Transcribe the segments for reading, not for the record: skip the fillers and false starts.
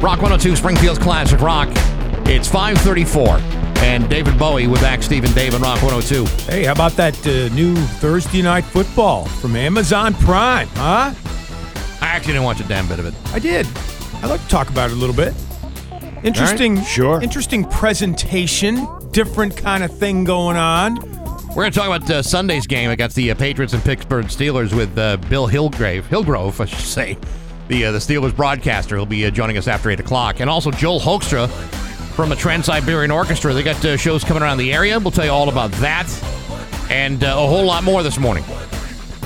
Rock 102, Springfield's Classic Rock. It's 5:34. And David Bowie with Axe, Stephen, Dave, and Rock 102. Hey, how about that new Thursday Night Football from Amazon Prime, huh? I actually didn't watch a damn bit of it. I did. I'd like to talk about it a little bit. Interesting, right. Sure. Interesting presentation. Different kind of thing going on. We're going to talk about Sunday's game against the Patriots and Pittsburgh Steelers with Bill Hillgrove, I should say. The Steelers broadcaster will be joining us after 8 o'clock. And also Joel Hoekstra from the Trans Siberian Orchestra. They got shows coming around the area. We'll tell you all about that and a whole lot more this morning.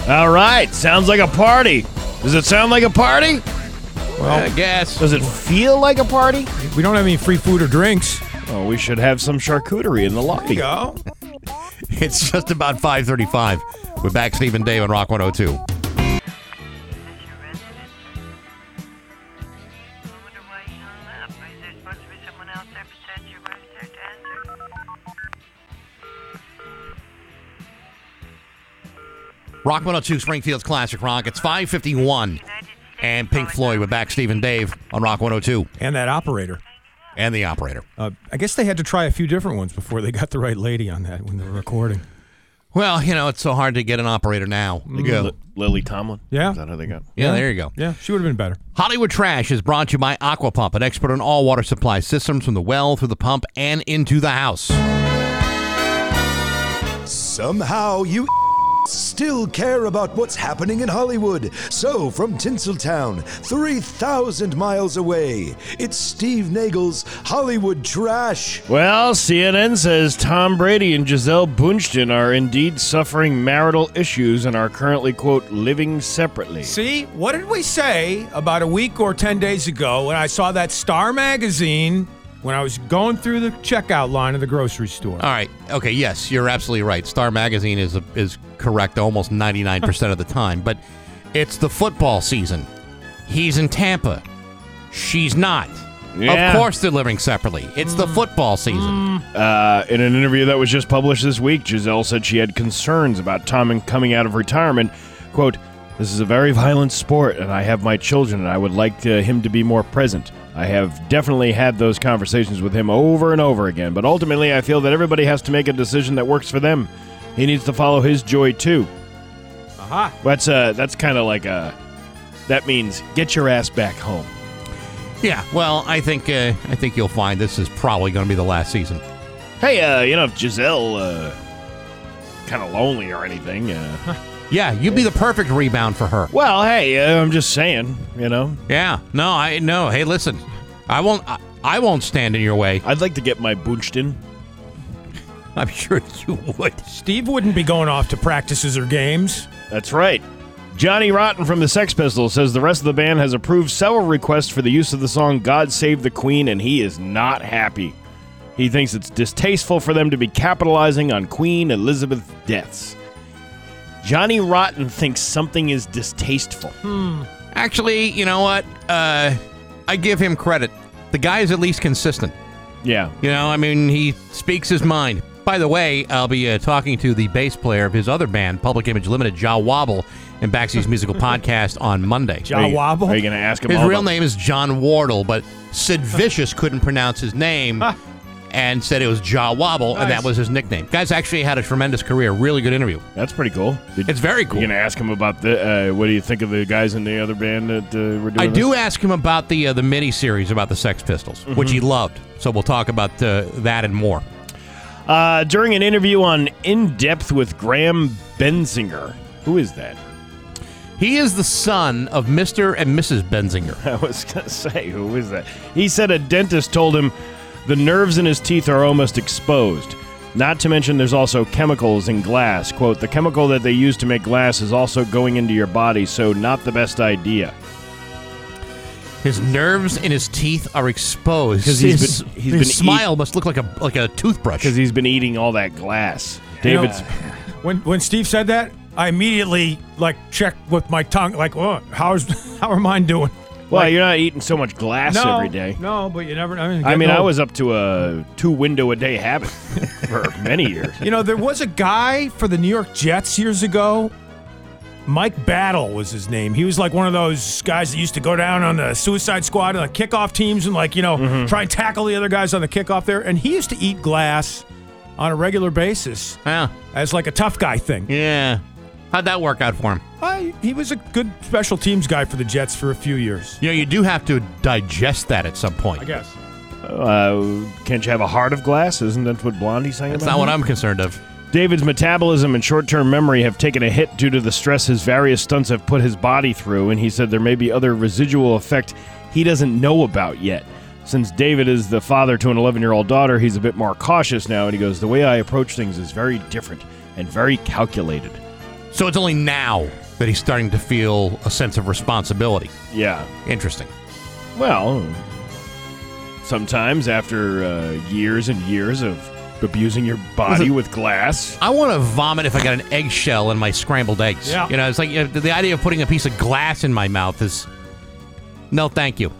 All right. Sounds like a party. Does it sound like a party? Well, I guess. Does it feel like a party? We don't have any free food or drinks. Oh, we should have some charcuterie in the lobby. There you go. It's just about 5:35. We're back, Stephen, Dave, on Rock 102. Rock 102, Springfield's Classic Rock. It's 5:51. And Pink Floyd with back Steve and Dave on Rock 102. And that operator. And the operator. I guess they had to try a few different ones before they got the right lady on that when they were recording. Well, you know, it's so hard to get an operator now. They go. Lily Tomlin? Yeah. Is that how they got? Yeah, there you go. Yeah, she would have been better. Hollywood Trash is brought to you by Aqua Pump, an expert on all water supply systems from the well through the pump and into the house. Somehow you still care about what's happening in Hollywood. So, from Tinseltown, 3,000 miles away, it's Steve Nagel's Hollywood Trash. Well, CNN says Tom Brady and Gisele Bündchen are indeed suffering marital issues and are currently, quote, living separately. See, what did we say about a week or 10 days ago when I saw that Star Magazine when I was going through the checkout line of the grocery store? All right. Okay, yes, you're absolutely right. Star Magazine is correct almost 99% of the time. But it's the football season. He's in Tampa. She's not. Yeah. Of course they're living separately. It's the football season. In an interview that was just published this week, Gisele said she had concerns about Tom coming out of retirement. Quote, "This is a very violent sport, and I have my children, and I would like him to be more present. I have definitely had those conversations with him over and over again, but ultimately I feel that everybody has to make a decision that works for them. He needs to follow his joy, too." Aha. Uh-huh. That's kind of like that means get your ass back home. Yeah, well, I think you'll find this is probably going to be the last season. Hey, if Gisele kind of lonely or anything, yeah, you'd be the perfect rebound for her. Well, hey, I'm just saying, you know. Yeah, no, I know. Hey, listen, I won't stand in your way. I'd like to get my Bündchen. I'm sure you would. Steve wouldn't be going off to practices or games. That's right. Johnny Rotten from the Sex Pistols says the rest of the band has approved several requests for the use of the song "God Save the Queen," and he is not happy. He thinks it's distasteful for them to be capitalizing on Queen Elizabeth's deaths. Johnny Rotten thinks something is distasteful. Actually, you know what? I give him credit. The guy is at least consistent. Yeah. You know, I mean, he speaks his mind. By the way, I'll be talking to the bass player of his other band, Public Image Limited, Jah Wobble, in Baxi's Musical Podcast on Monday. Jah Wobble? Are you going to ask him his real name is John Wardle, but Sid Vicious couldn't pronounce his name and said it was Jah Wobble, nice. And that was his nickname. Guy's actually had a tremendous career. Really good interview. That's pretty cool. It's very cool. You're going to ask him about what do you think of the guys in the other band that were doing I do ask him about the mini-series about the Sex Pistols, which he loved. So we'll talk about that and more. During an interview on In Depth with Graham Bensinger. Who is that? He is the son of Mr. and Mrs. Bensinger. I was going to say, who is that? He said a dentist told him the nerves in his teeth are almost exposed. Not to mention there's also chemicals in glass. Quote, "The chemical that they use to make glass is also going into your body, so not the best idea." His nerves in his teeth are exposed. His smile must look like a toothbrush. Because he's been eating all that glass. David's. You know, when Steve said that, I immediately checked with my tongue, how are mine doing? Well, you're not eating so much glass every day. No, but you never. I was up to a 2 window a day habit for many years. There was a guy for the New York Jets years ago Mike Battle was his name. He was like one of those guys that used to go down on the Suicide Squad and the kickoff teams and like, you know, try and tackle the other guys on the kickoff there. And he used to eat glass on a regular basis as like a tough guy thing. Yeah. How'd that work out for him? He was a good special teams guy for the Jets for a few years. You know, you do have to digest that at some point, I guess. Can't you have a heart of glass? Isn't that what Blondie sang about? That's not what I'm concerned of. David's metabolism and short-term memory have taken a hit due to the stress his various stunts have put his body through, and he said there may be other residual effect he doesn't know about yet. Since David is the father to an 11-year-old daughter, he's a bit more cautious now, and he goes, the way I approach things is very different and very calculated. So it's only now that he's starting to feel a sense of responsibility. Yeah. Interesting. Well, sometimes after years and years of abusing your body with glass. I want to vomit if I got an eggshell in my scrambled eggs. Yeah. You know, it's like the idea of putting a piece of glass in my mouth is, no, thank you.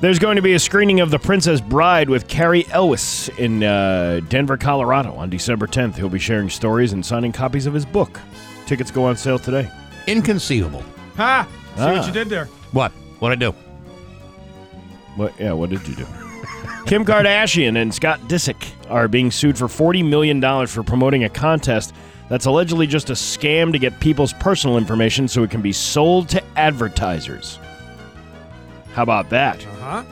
There's going to be a screening of The Princess Bride with Cary Elwes in Denver, Colorado on December 10th. He'll be sharing stories and signing copies of his book. Tickets go on sale today. Inconceivable. Ha! See what you did there. What? What'd I do? What? Yeah, what did you do? Kim Kardashian and Scott Disick are being sued for $40 million for promoting a contest that's allegedly just a scam to get people's personal information so it can be sold to advertisers. How about that? Uh-huh.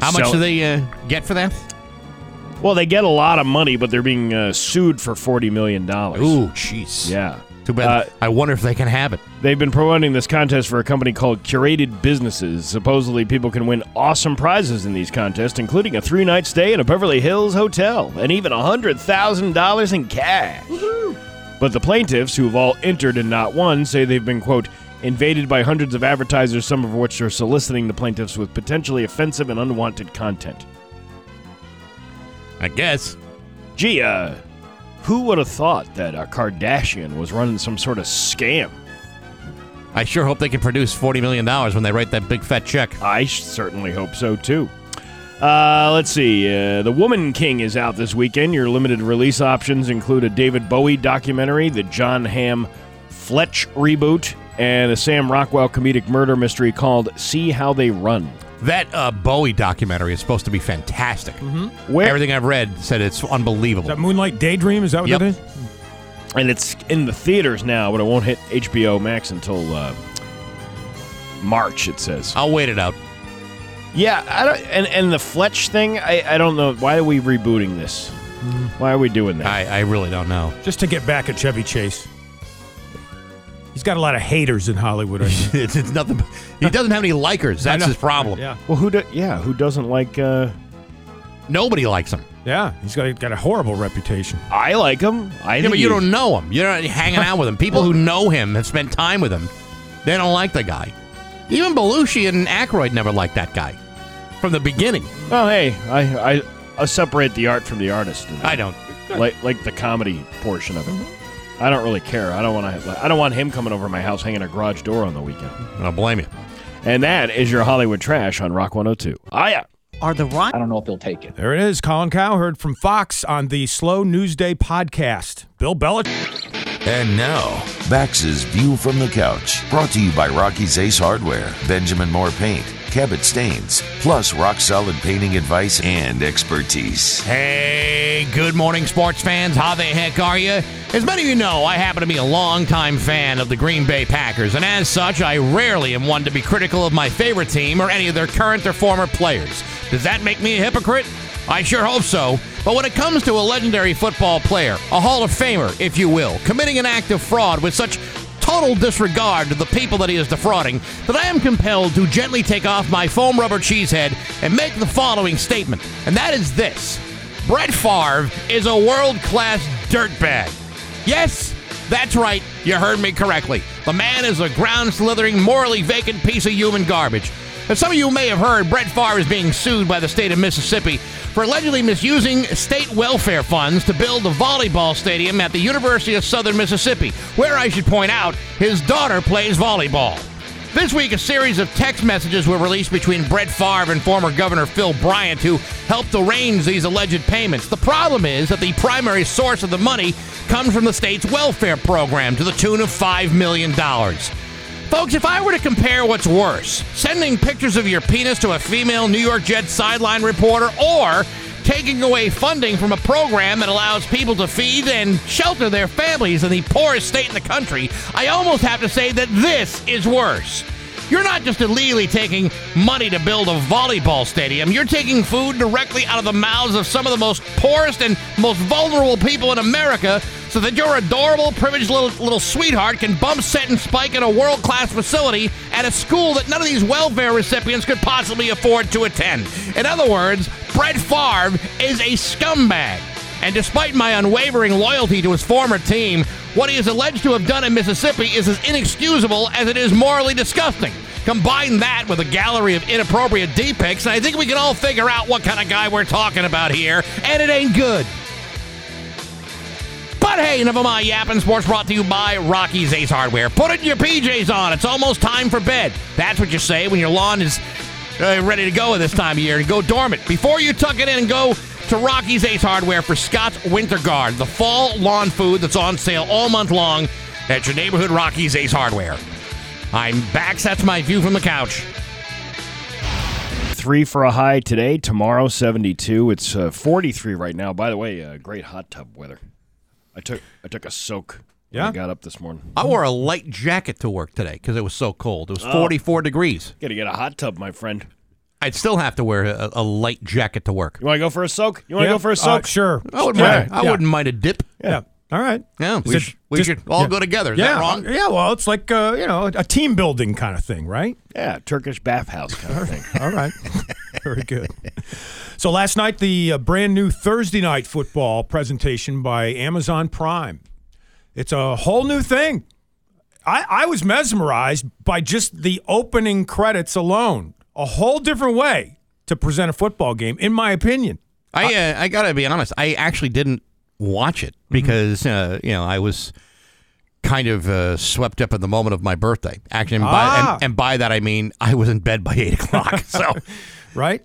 How much do they get for that? Well, they get a lot of money, but they're being sued for $40 million. Ooh, jeez. Yeah. Too bad. I wonder if they can have it. They've been promoting this contest for a company called Curated Businesses. Supposedly, people can win awesome prizes in these contests, including a 3-night stay in a Beverly Hills hotel and even $100,000 in cash. Woo-hoo. But the plaintiffs, who have all entered and not won, say they've been, quote, invaded by hundreds of advertisers, some of which are soliciting the plaintiffs with potentially offensive and unwanted content. I guess. Gee, who would have thought that a Kardashian was running some sort of scam? I sure hope they can produce $40 million when they write that big fat check. I certainly hope so, too. Let's see. The Woman King is out this weekend. Your limited release options include a David Bowie documentary, the John Hamm Fletch reboot, and a Sam Rockwell comedic murder mystery called See How They Run. That Bowie documentary is supposed to be fantastic. Mm-hmm. Everything I've read said it's unbelievable. Is that Moonlight Daydream? Is that what that is? And it's in the theaters now, but it won't hit HBO Max until March, it says. I'll wait it out. Yeah, I don't, and the Fletch thing, I don't know. Why are we rebooting this? Why are we doing that? I really don't know. Just to get back at Chevy Chase. He's got a lot of haters in Hollywood. I think. It's nothing. He doesn't have any likers. That's his problem. Yeah. Well, who doesn't like? Nobody likes him. Yeah, he's got a horrible reputation. I like him. But you don't know him. You're not hanging out with him. People who know him have spent time with him. They don't like the guy. Even Belushi and Aykroyd never liked that guy from the beginning. Well, hey, I separate the art from the artist. You know? I don't like the comedy portion of it. Mm-hmm. I don't really care. I don't want him coming over my house hanging a garage door on the weekend. I don't blame you. And that is your Hollywood Trash on Rock 102. Aya. I don't know if they'll take it. There it is. Colin Cowherd from Fox on the Slow Newsday podcast. Bill Belichick. And now, Bax's View from the Couch. Brought to you by Rocky's Ace Hardware, Benjamin Moore Paint, Cabot Stains, plus rock-solid painting advice and expertise. Hey, good morning, sports fans. How the heck are you? As many of you know, I happen to be a longtime fan of the Green Bay Packers, and as such, I rarely am one to be critical of my favorite team or any of their current or former players. Does that make me a hypocrite? I sure hope so. But when it comes to a legendary football player, a Hall of Famer, if you will, committing an act of fraud with such total disregard to the people that he is defrauding, that I am compelled to gently take off my foam rubber cheese head and make the following statement, and that is this. Brett Favre is a world-class dirtbag. Yes, that's right. You heard me correctly. The man is a ground-slithering, morally vacant piece of human garbage. As some of you may have heard, Brett Favre is being sued by the state of Mississippi for allegedly misusing state welfare funds to build a volleyball stadium at the University of Southern Mississippi, where, I should point out, his daughter plays volleyball. This week, a series of text messages were released between Brett Favre and former Governor Phil Bryant, who helped arrange these alleged payments. The problem is that the primary source of the money comes from the state's welfare program to the tune of $5 million. Folks, if I were to compare what's worse, sending pictures of your penis to a female New York Jets sideline reporter or taking away funding from a program that allows people to feed and shelter their families in the poorest state in the country, I almost have to say that this is worse. You're not just illegally taking money to build a volleyball stadium. You're taking food directly out of the mouths of some of the most poorest and most vulnerable people in America so that your adorable, privileged little sweetheart can bump, set, and spike in a world-class facility at a school that none of these welfare recipients could possibly afford to attend. In other words, Brett Favre is a scumbag. And despite my unwavering loyalty to his former team, what he is alleged to have done in Mississippi is as inexcusable as it is morally disgusting. Combine that with a gallery of inappropriate D-pics, and I think we can all figure out what kind of guy we're talking about here, and it ain't good. But hey, enough of my yapping. Sports brought to you by Rocky's Ace Hardware. Put it in your PJs on. It's almost time for bed. That's what you say when your lawn is ready to go at this time of year and go dormant. Before you tuck it in and go to Rocky's Ace Hardware for Scott's Winter Guard, the fall lawn food that's on sale all month long at your neighborhood Rocky's Ace Hardware. I'm back. That's my view from the couch. 3 for a high today. Tomorrow, 72. It's 43 right now. By the way, great hot tub weather. I took a soak. Yeah, I got up this morning. I wore a light jacket to work today because it was so cold. It was 44 degrees. Got to get a hot tub, my friend. I'd still have to wear a light jacket to work. You want to go for a soak? Sure. I wouldn't mind a dip. Yeah. All right. Yeah. We should all go together. Is that wrong? Yeah. Well, it's like a team building kind of thing, right? Yeah. Turkish bathhouse kind of thing. All right. Very good. So last night, the brand new Thursday night football presentation by Amazon Prime. It's a whole new thing. I was mesmerized by just the opening credits alone. A whole different way to present a football game, in my opinion. I got to be honest. I actually didn't watch it because, I was kind of swept up in the moment of my birthday. Actually, by that I mean I was in bed by 8 o'clock. So, right?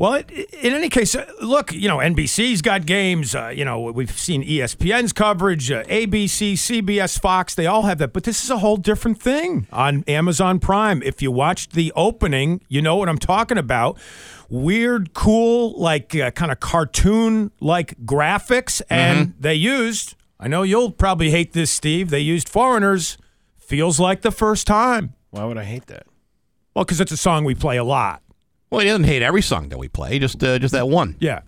Well, in any case, look, NBC's got games. We've seen ESPN's coverage, ABC, CBS, Fox. They all have that. But this is a whole different thing on Amazon Prime. If you watched the opening, you know what I'm talking about. Weird, cool, like kind of cartoon-like graphics. And they used, I know you'll probably hate this, Steve, they used Foreigner's Feels Like the First Time. Why would I hate that? Well, because it's a song we play a lot. Well, he doesn't hate every song that we play, just that one. Yeah.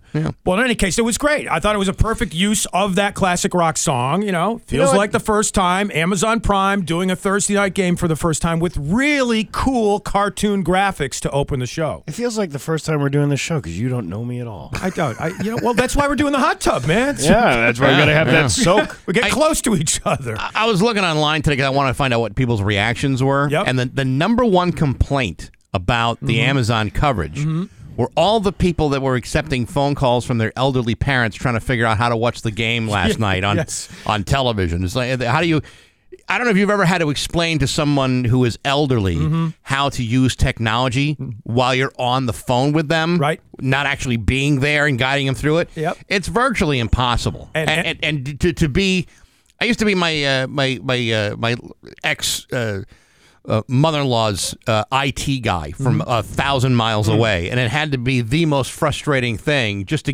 Well, in any case, it was great. I thought it was a perfect use of that classic rock song. Feels like the first time. Amazon Prime doing a Thursday night game for the first time with really cool cartoon graphics to open the show. It feels like the first time we're doing the show because you don't know me at all. I don't. Well, that's why we're doing the hot tub, man. That's why we got to have that soak. We get close to each other. I was looking online today because I wanted to find out what people's reactions were. Yep. And the number one complaint about the Amazon coverage were all the people that were accepting phone calls from their elderly parents trying to figure out how to watch the game last night on television. It's like, how do you... I don't know if you've ever had to explain to someone who is elderly how to use technology while you're on the phone with them, right? Not actually being there and guiding them through it. Yep. It's virtually impossible. And to be... I used to be my ex... mother-in-law's IT guy from 1,000 miles away, and it had to be the most frustrating thing just to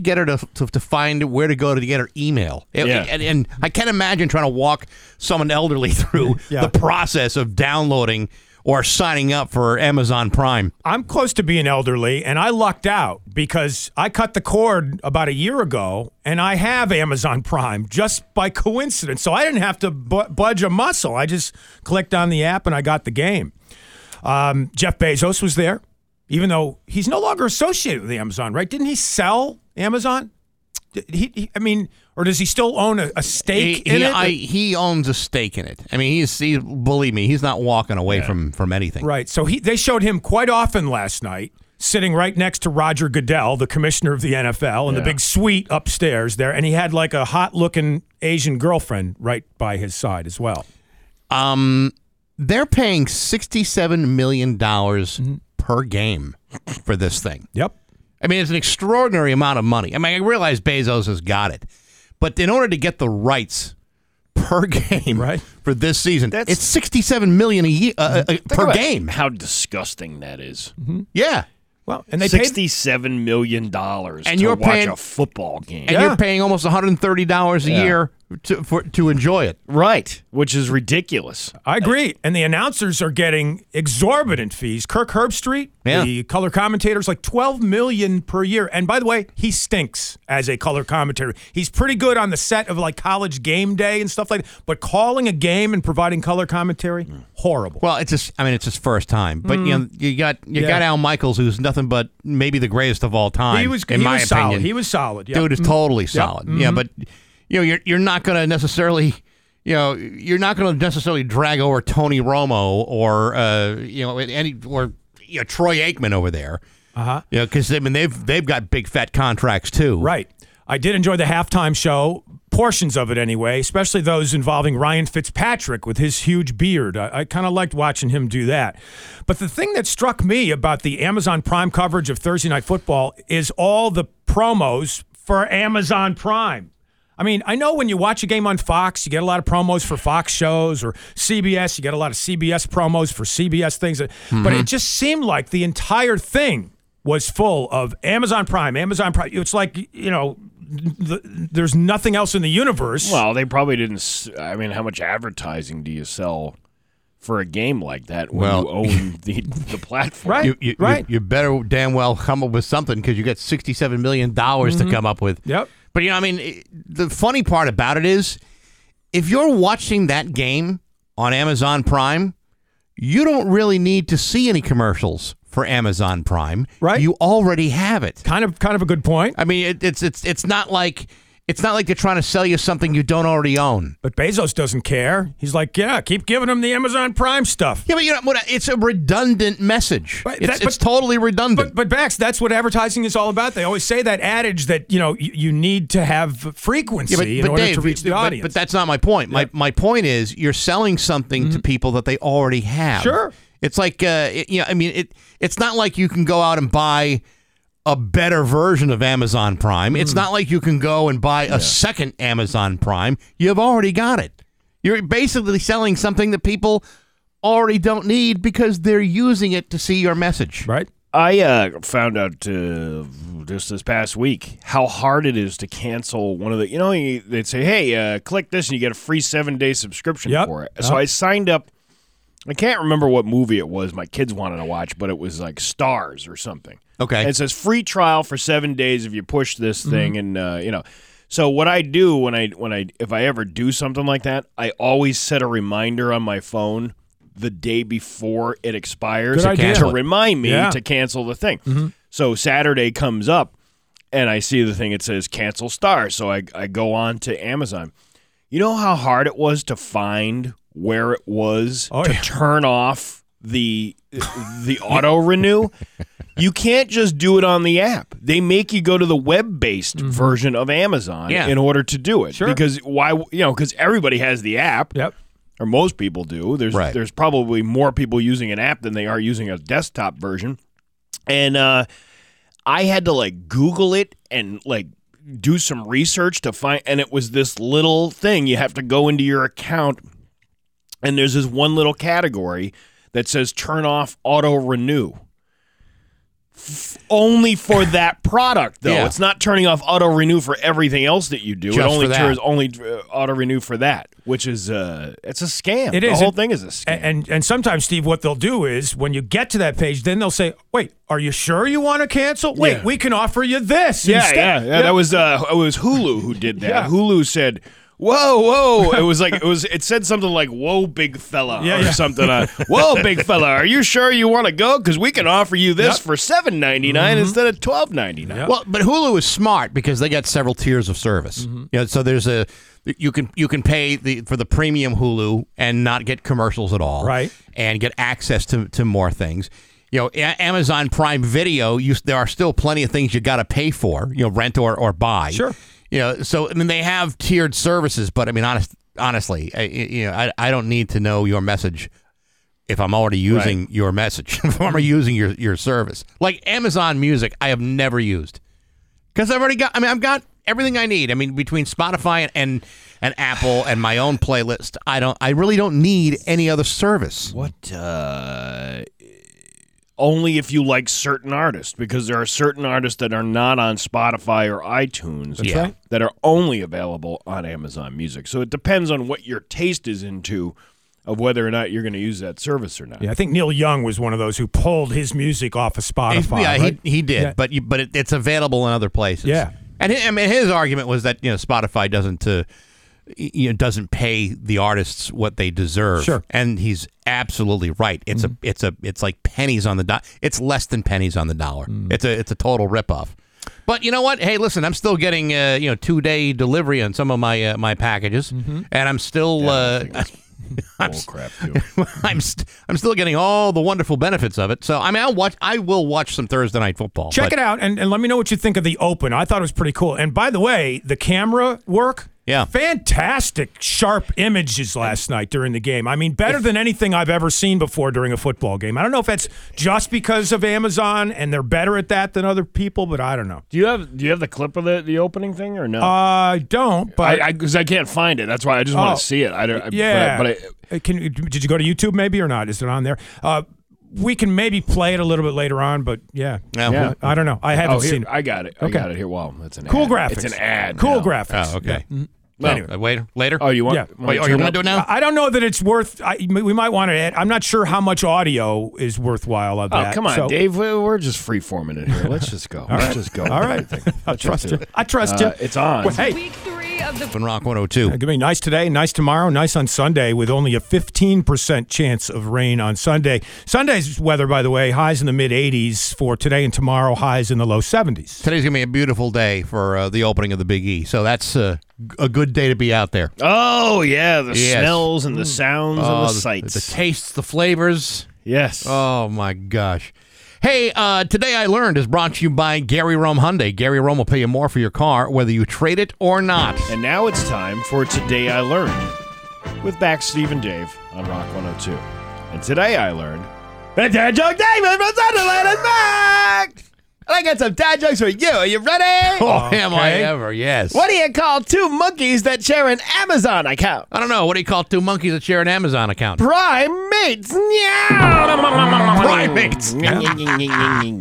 get her to find where to go to get her email. And I can't imagine trying to walk someone elderly through the process of downloading or signing up for Amazon Prime. I'm close to being elderly, and I lucked out because I cut the cord about a year ago, and I have Amazon Prime just by coincidence. So I didn't have to budge a muscle. I just clicked on the app, and I got the game. Jeff Bezos was there, even though he's no longer associated with Amazon, right? Didn't he sell Amazon? Or does he still own a stake in it? He owns a stake in it. I mean, believe me, he's not walking away from anything. Right. So they showed him quite often last night, sitting right next to Roger Goodell, the commissioner of the NFL, in the big suite upstairs there. And he had like a hot-looking Asian girlfriend right by his side as well. They're paying $67 million per game for this thing. Yep. I mean, it's an extraordinary amount of money. I mean, I realize Bezos has got it. But in order to get the rights per game for this season, it's $67 million a year, per game. How disgusting that is. Mm-hmm. Yeah. Well, and they $67 million and to watch a football game, and you're paying almost $130 a year to enjoy it, right? Which is ridiculous. I agree. And the announcers are getting exorbitant fees. Kirk Herbstreit, the color commentator, is like $12 million per year. And by the way, he stinks as a color commentator. He's pretty good on the set of like College Game Day and stuff like that, but calling a game and providing color commentary, horrible. Well, it's just—I mean, it's his first time. But you know, you got Al Michaels, who's nothing but maybe the greatest of all time. He was, in my opinion, solid. He was solid. Yep. Dude is totally solid. Yep. Mm-hmm. Yeah, but. You know, you're not going to necessarily, you know, you're not going to necessarily drag over Tony Romo or you know, any or you know, Troy Aikman over there, you know, because I mean they've got big fat contracts too, right? I did enjoy the halftime show, portions of it anyway, especially those involving Ryan Fitzpatrick with his huge beard. I kind of liked watching him do that. But the thing that struck me about the Amazon Prime coverage of Thursday Night Football is all the promos for Amazon Prime. I mean, I know when you watch a game on Fox, you get a lot of promos for Fox shows, or CBS, you get a lot of CBS promos for CBS things. Mm-hmm. But it just seemed like the entire thing was full of Amazon Prime, Amazon Prime. It's like, you know, there's nothing else in the universe. Well, they probably didn't. I mean, how much advertising do you sell for a game like that when you own the platform? Right, you better damn well come up with something because you got $67 million to come up with. Yep. But, you know, I mean, the funny part about it is if you're watching that game on Amazon Prime, you don't really need to see any commercials for Amazon Prime. Right. You already have it. Kind of a good point. I mean, it's not like... It's not like they're trying to sell you something you don't already own. But Bezos doesn't care. He's like, yeah, keep giving them the Amazon Prime stuff. Yeah, but you know, it's a redundant message. It's totally redundant. But Bax, that's what advertising is all about. They always say that adage that you know you need to have frequency in order to reach the audience. But that's not my point. My point is you're selling something to people that they already have. Sure. It's like, you know, I mean, it's not like you can go out and buy a better version of Amazon Prime. It's not like you can go and buy a second Amazon Prime. You've already got it. You're basically selling something that people already don't need because they're using it to see your message. Right. I found out just this past week how hard it is to cancel one of the, you know, they'd say, hey, click this and you get a free 7-day subscription for it. So I signed up. I can't remember what movie it was my kids wanted to watch, but it was like Stars or something. Okay. And it says free trial for 7 days if you push this thing, and you know. So what I do when I if I ever do something like that, I always set a reminder on my phone the day before it expires to remind me to cancel the thing. Mm-hmm. So Saturday comes up, and I see the thing. It says cancel Stars. So I go on to Amazon. You know how hard it was to find where it was turn off the auto renew. You can't just do it on the app. They make you go to the web-based version of Amazon in order to do it. Sure. Because why? You know, because everybody has the app, or most people do. There's probably more people using an app than they are using a desktop version. And I had to like Google it and like do some research to find. And it was this little thing you have to go into your account. And there's this one little category that says turn off auto renew. Only for that product, though. Yeah. It's not turning off auto renew for everything else that you do. Just it only turns auto renew for that, which is it's a scam. It is. The whole thing is a scam. And sometimes, Steve, what they'll do is when you get to that page, then they'll say, "Wait, are you sure you want to cancel? Wait, we can offer you this." Yeah. That was it was Hulu who did that. Yeah. Hulu said, Whoa! It was like It said something like "Whoa, big fella," or something. Whoa, big fella! Are you sure you want to go? Because we can offer you this for $7.99 instead of $12.99. Yep. Well, but Hulu is smart because they got several tiers of service. Mm-hmm. Yeah, you know, so there's you can pay for the premium Hulu and not get commercials at all, right? And get access to more things. You know, Amazon Prime Video. There are still plenty of things you got to pay for. You know, rent or buy. Sure. You know, so I mean, they have tiered services, but I mean, honestly, I don't need to know your message if I'm already using your message, if I'm already using your service. Like Amazon Music, I have never used. Because I've already got, I mean, I've got everything I need. I mean, between Spotify and Apple and my own playlist, I really don't need any other service. What, only if you like certain artists, because there are certain artists that are not on Spotify or iTunes that are only available on Amazon Music. So it depends on what your taste is into of whether or not you're going to use that service or not. Yeah, I think Neil Young was one of those who pulled his music off of Spotify. Yeah, right? he did, yeah. but it's available in other places. Yeah, and I mean his argument was that Spotify doesn't pay the artists what they deserve. Sure. And he's absolutely right. It's it's like pennies on the dollar. It's less than pennies on the dollar. Mm. It's a total ripoff. But you know what? Hey, listen, I'm still getting 2-day delivery on some of my my packages, and I'm still I'm still getting all the wonderful benefits of it. So I mean, I will watch some Thursday Night Football. Check it out and let me know what you think of the Open. I thought it was pretty cool. And by the way, the camera work. Yeah. Fantastic sharp images last night during the game. I mean, better than anything I've ever seen before during a football game. I don't know if that's just because of Amazon and they're better at that than other people, but I don't know. Do you have the clip of the opening thing or no? I don't, but because I can't find it. That's why I just want to see it. I don't. Yeah. Did you go to YouTube maybe or not? Is it on there? We can maybe play it a little bit later on, but yeah. I don't know. I haven't seen it. I got it. Okay. I got it here. Wow, that's an cool ad. Graphics. It's an ad. Cool graphics. Oh, okay. Yeah. Well, anyway. Later? Oh, you want? Yeah. You want to do it now? I don't know that it's worth. We might want to add. I'm not sure how much audio is worthwhile of that. Oh, come on, Dave. We're just free-forming it here. Let's just go. Let's just go. All right. I trust you. I trust you. It's on. Well, hey. Week 3 of the Rock 102. It's going to be nice today, nice tomorrow, nice on Sunday with only a 15% chance of rain on Sunday. Sunday's weather, by the way, highs in the mid-80s for today and tomorrow, highs in the low 70s. Today's going to be a beautiful day for the opening of the Big E. So that's... a good day to be out there. Oh, yeah. The smells and the sounds and the sights. The tastes, the flavors. Yes. Oh, my gosh. Hey, Today I Learned is brought to you by Gary Rome Hyundai. Gary Rome will pay you more for your car, whether you trade it or not. And now it's time for Today I Learned with back Steve and Dave on Rock 102. And today I learned that Dad Joke David from Sunderland is back! I got some dad jokes for you. Are you ready? Oh, am I ever, yes. What do you call two monkeys that share an Amazon account? I don't know. What do you call two monkeys that share an Amazon account? Primates. Primates.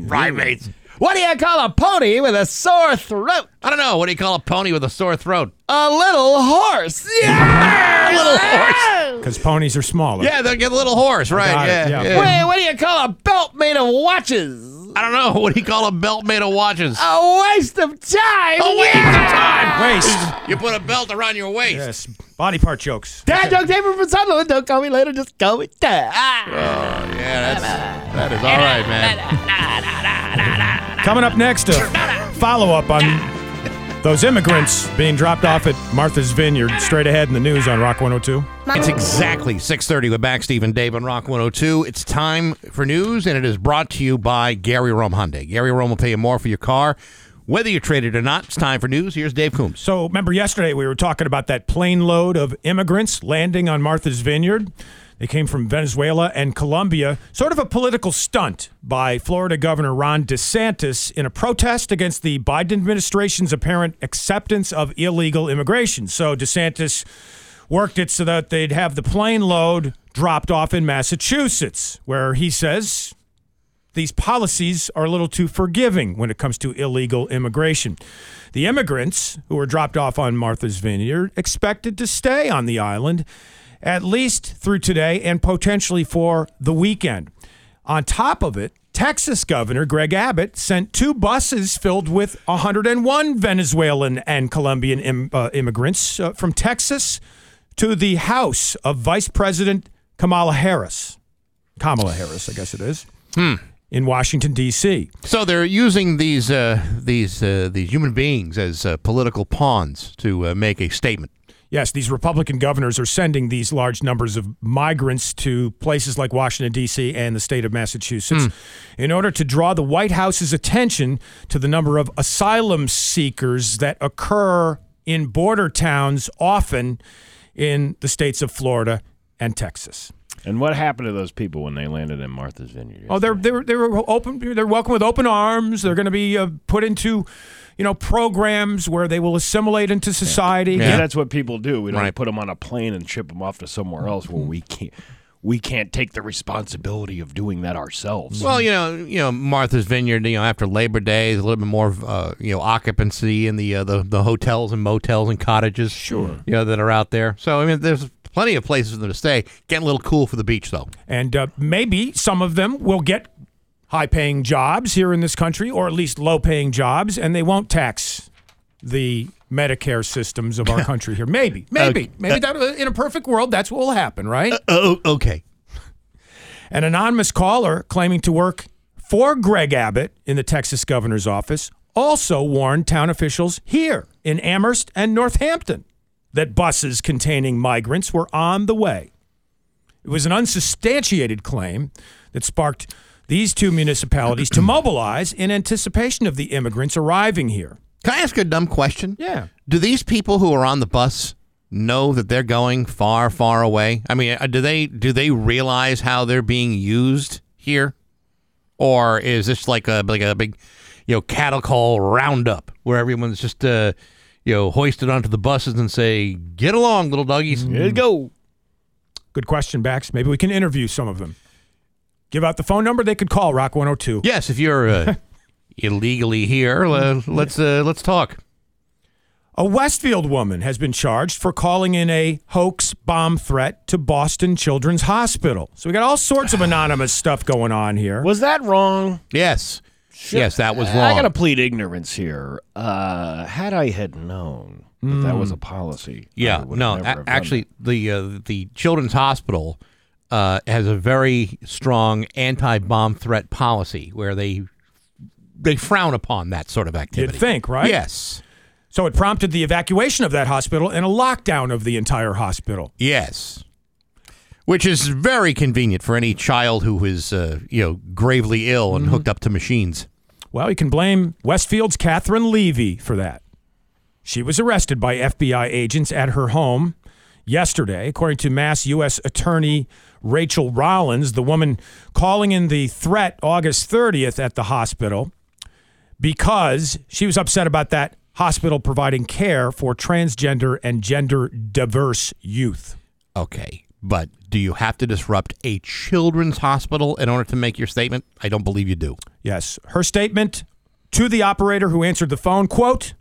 Primates. What do you call a pony with a sore throat? I don't know. What do you call a pony with a sore throat? A little horse. Yeah! A little horse. Because ponies are smaller. Yeah, they'll get a little horse, right? Yeah. Wait, what do you call a belt made of watches? I don't know. What do you call a belt made of watches? A waste of time. A waste of time. Waste. You put a belt around your waist. Yes. Body part jokes. Dad joke, David from Sunderland. Don't call me later. Just call me Dad. Oh, yeah. That is all right, man. Coming up next, a follow-up on those immigrants being dropped off at Martha's Vineyard. Straight ahead in the news on Rock 102. It's exactly 6:30 with back Steve and Dave on Rock 102. It's time for news, and it is brought to you by Gary Rome Hyundai. Gary Rome will pay you more for your car, whether you trade it or not. It's time for news. Here's Dave Coombs. So remember yesterday we were talking about that plane load of immigrants landing on Martha's Vineyard. They came from Venezuela and Colombia. Sort of a political stunt by Florida Governor Ron DeSantis in a protest against the Biden administration's apparent acceptance of illegal immigration. So DeSantis worked it so that they'd have the plane load dropped off in Massachusetts, where he says these policies are a little too forgiving when it comes to illegal immigration. The immigrants who were dropped off on Martha's Vineyard expected to stay on the island at least through today and potentially for the weekend. On top of it, Texas Governor Greg Abbott sent 2 buses filled with 101 Venezuelan and Colombian immigrants from Texas to the house of Vice President Kamala Harris. Kamala Harris, I guess it is. In Washington, D.C. So they're using these human beings as political pawns to make a statement. Yes, these Republican governors are sending these large numbers of migrants to places like Washington, D.C. and the state of Massachusetts in order to draw the White House's attention to the number of asylum seekers that occur in border towns, often in the states of Florida and Texas. And what happened to those people when they landed in Martha's Vineyard? Oh, they were open. They're welcome with open arms. They're going to be put into, you know, programs where they will assimilate into society. Yeah, that's what people do. We don't put them on a plane and ship them off to somewhere else where we can't. We can't take the responsibility of doing that ourselves. Well, you know, Martha's Vineyard. You know, after Labor Day, there's a little bit more, occupancy in the hotels and motels and cottages. Sure, you know, that are out there. So I mean, there's plenty of places for them to stay. Getting a little cool for the beach, though, and maybe some of them will get high-paying jobs here in this country, or at least low-paying jobs, and they won't tax the Medicare systems of our country here. Maybe that in a perfect world, that's what will happen, right? Okay. An anonymous caller claiming to work for Greg Abbott in the Texas governor's office also warned town officials here in Amherst and Northampton that buses containing migrants were on the way. It was an unsubstantiated claim that sparked these two municipalities to mobilize in anticipation of the immigrants arriving here. Can I ask a dumb question? Yeah. Do these people who are on the bus know that they're going far, far away? I mean, do they realize how they're being used here, or is this like a big, you know, cattle call roundup where everyone's just hoisted onto the buses and say, "Get along, little doggies, here you go." Good question, Bax. Maybe we can interview some of them. Give out the phone number they could call, Rock 102. Yes, if you're illegally here, let's talk. A Westfield woman has been charged for calling in a hoax bomb threat to Boston Children's Hospital. So we got all sorts of anonymous stuff going on here. Was that wrong? Yes. Yes, that was wrong. I got to plead ignorance here. Had I had known that that was a policy. Yeah, no, actually the Children's Hospital has a very strong anti-bomb threat policy where they frown upon that sort of activity. You'd think, right? Yes. So it prompted the evacuation of that hospital and a lockdown of the entire hospital. Yes. Which is very convenient for any child who is, gravely ill and hooked up to machines. Well, you can blame Westfield's Catherine Levy for that. She was arrested by FBI agents at her home yesterday. According to Mass U.S. Attorney Rachel Rollins, the woman calling in the threat August 30th at the hospital, because she was upset about that hospital providing care for transgender and gender-diverse youth. Okay, but do you have to disrupt a children's hospital in order to make your statement? I don't believe you do. Yes. Her statement to the operator who answered the phone, quote,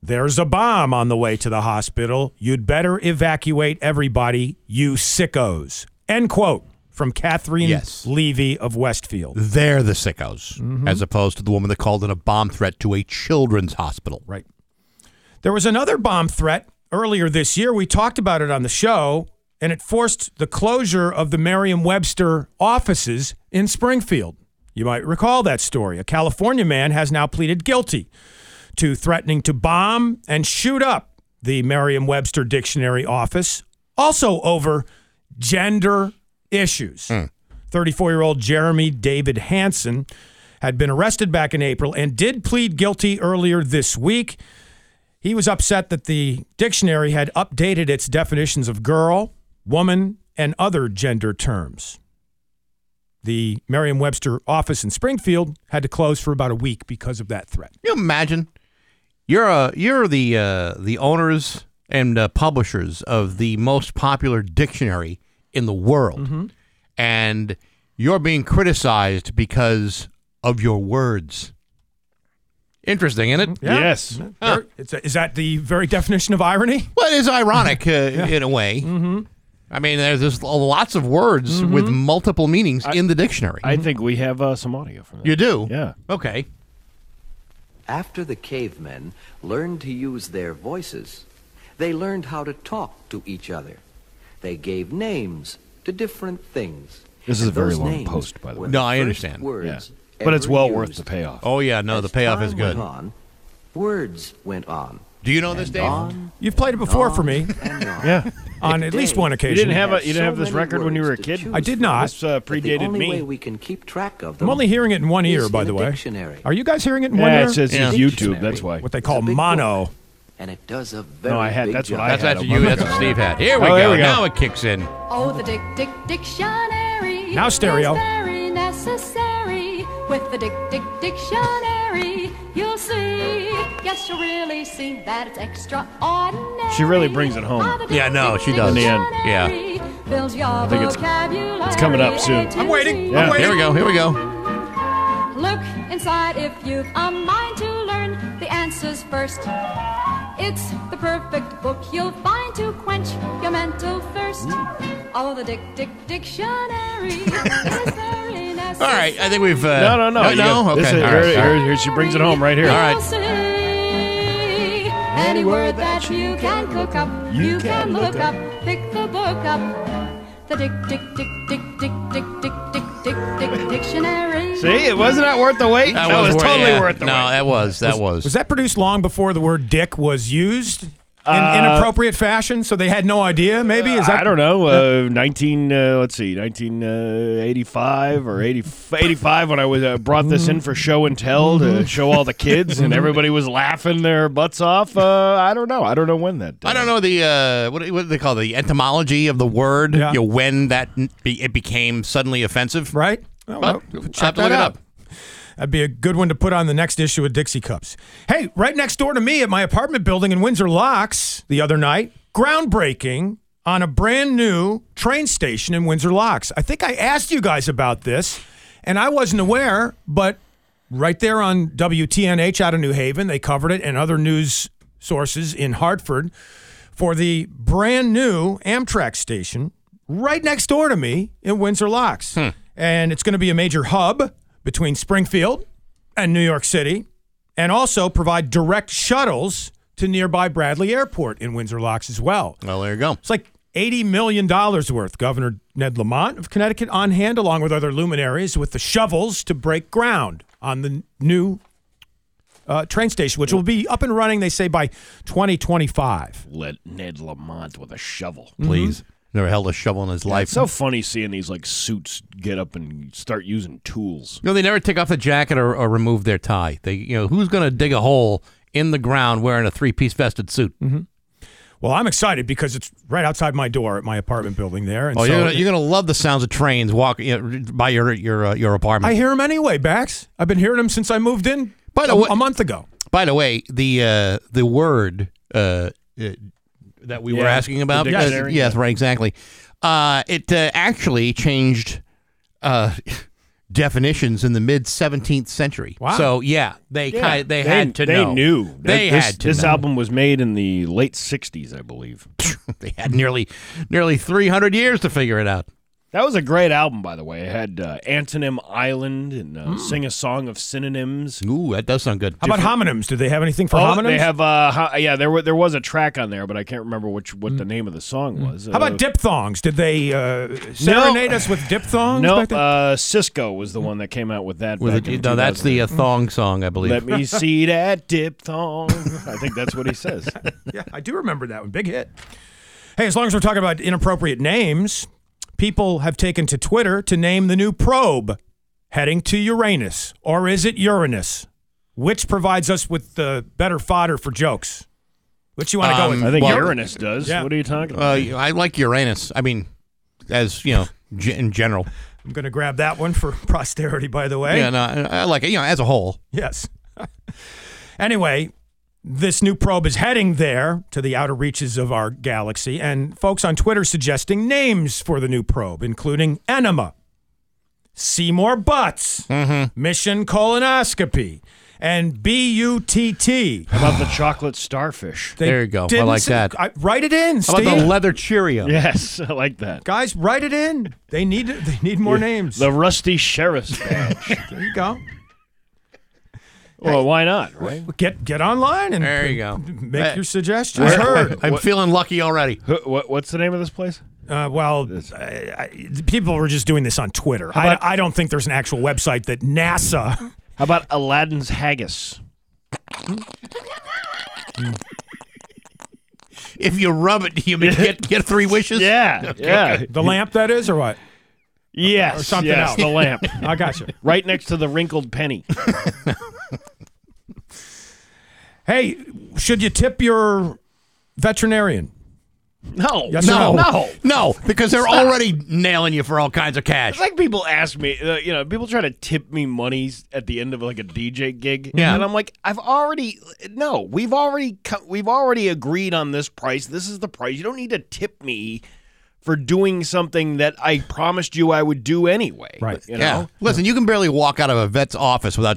"There's a bomb on the way to the hospital. You'd better evacuate everybody, you sickos." End quote. From Catherine Levy of Westfield. They're the sickos, as opposed to the woman that called in a bomb threat to a children's hospital. Right. There was another bomb threat earlier this year. We talked about it on the show, and it forced the closure of the Merriam-Webster offices in Springfield. You might recall that story. A California man has now pleaded guilty to threatening to bomb and shoot up the Merriam-Webster dictionary office, also over gender issues. 34-year-old Jeremy David Hansen had been arrested back in April and did plead guilty earlier this week. He was upset that the dictionary had updated its definitions of girl, woman, and other gender terms. The Merriam-Webster office in Springfield had to close for about a week because of that threat. Can you imagine? You're the owners and publishers of the most popular dictionary in the world, and you're being criticized because of your words. Interesting, isn't it? Yeah. Yes. Is that the very definition of irony? Well, it is ironic in a way. I mean, there's lots of words with multiple meanings in the dictionary. I think we have some audio from that. You do? Yeah. Okay. After the cavemen learned to use their voices, they learned how to talk to each other. They gave names to different things. This is a very long post, by the way. No, I understand. But it's well worth the payoff. Oh, yeah, no, the payoff is good. Words went on. Do you know this, Dave? You've played it before for me. Yeah. On at least one occasion. You didn't have this record when you were a kid? I did not. This predated me. I'm only hearing it in one ear, by the way. Are you guys hearing it in one ear? Yeah, it says it's YouTube, that's why. What they call mono. And it does a very big job. That's what Steve had. Here we go. Now it kicks in. Oh, the dictionary. Now stereo. Very necessary. With the dictionary, you'll see. Yes, you'll really see that it's extraordinary. She really brings it home. Yeah, no, she does. In the end. Yeah. I think it's coming up soon. I'm waiting. Yeah. I'm waiting. Here we go. Here we go. Look inside if you've a mind to learn the answers first. It's the perfect book you'll find to quench your mental thirst. Oh, the dictionary is very necessary. All right, I think we've... No. Okay. Here she brings it home right here. All right. Any word that you can cook up, you can look up, pick the book up. The dictionary. See, it wasn't that worth the wait? That was totally worth the wait. No, that was. Was that produced long before the word dick was used in inappropriate fashion? So they had no idea, maybe? Is that, I don't know. 1985 or 85 when I was brought this in for show and tell to show all the kids, and everybody was laughing their butts off. I don't know. I don't know when that did. I don't know the, what do they call it? The etymology of the word, yeah. When that it became suddenly offensive. Right. Well, check that out. That'd be a good one to put on the next issue of Dixie Cups. Hey, right next door to me at my apartment building in Windsor Locks the other night, groundbreaking on a brand new train station in Windsor Locks. I think I asked you guys about this, and I wasn't aware, but right there on WTNH out of New Haven, they covered it, and other news sources in Hartford, for the brand new Amtrak station right next door to me in Windsor Locks. And it's going to be a major hub between Springfield and New York City, and also provide direct shuttles to nearby Bradley Airport in Windsor Locks as well. Well, there you go. It's like $80 million worth. Governor Ned Lamont of Connecticut on hand, along with other luminaries, with the shovels to break ground on the new train station, which will be up and running, they say, by 2025. Let Ned Lamont with a shovel, please. Mm-hmm. Never held a shovel in his life. It's so funny seeing these like suits get up and start using tools. You know, they never take off the jacket or remove their tie. They, you know, who's going to dig a hole in the ground wearing a three-piece vested suit? Mm-hmm. Well, I'm excited because it's right outside my door at my apartment building there. And you're going to love the sounds of trains walking by your apartment. I hear them anyway, Bax. I've been hearing them since I moved in a month ago. By the way, the word. That we were asking about? Yes, right, exactly. It actually changed definitions in the mid-17th century. Wow. So, they had to know. They knew. This album was made in the late 60s, I believe. They had nearly 300 years to figure it out. That was a great album, by the way. It had Antonym Island and Sing a Song of Synonyms. Ooh, that does sound good. How about homonyms? Did they have anything for homonyms? They have, there was a track on there, but I can't remember what the name of the song was. How about diphthongs? Did they serenade us with diphthongs? No, back then? Cisco was the one that came out with that. That's the thong song, I believe. Let me see that diphthong. I think that's what he says. Yeah, I do remember that one. Big hit. Hey, as long as we're talking about inappropriate names... People have taken to Twitter to name the new probe heading to Uranus. Or is it Uranus? Which provides us with the better fodder for jokes? Which you want to go with? I think Uranus does. Yeah. What are you talking about? I like Uranus. I mean, as, you know, in general. I'm going to grab that one for posterity, by the way. Yeah, no, I like it, you know, as a whole. Yes. Anyway, this new probe is heading there to the outer reaches of our galaxy, and folks on Twitter suggesting names for the new probe, including Enema, Seymour Butts, Mission Colonoscopy, and BUTT. How about the chocolate starfish? There you go. I like that. Write it in, Steve. How about the leather Cheerio? Yes, I like that. Guys, write it in. They need more names. The Rusty Sheriff's Badge. There you go. Well, why not, right? Get online and there you go. Make your suggestions heard. I'm feeling lucky already. What's the name of this place? People were just doing this on Twitter. I don't think there's an actual website that NASA... How about Aladdin's Haggis? If you rub it, you get three wishes? Yeah. Okay. Yeah. The lamp, that is, or what? Yes. Or something else. The lamp. I got you. Right next to the wrinkled penny. Hey, Should you tip your veterinarian? No, yes, no, because they're already nailing you for all kinds of cash. It's like people ask me, you know, people try to tip me monies at the end of like a DJ gig, and I'm like, we've already agreed on this price. This is the price. You don't need to tip me for doing something that I promised you I would do anyway. Right? You know? Yeah. Listen, you can barely walk out of a vet's office without,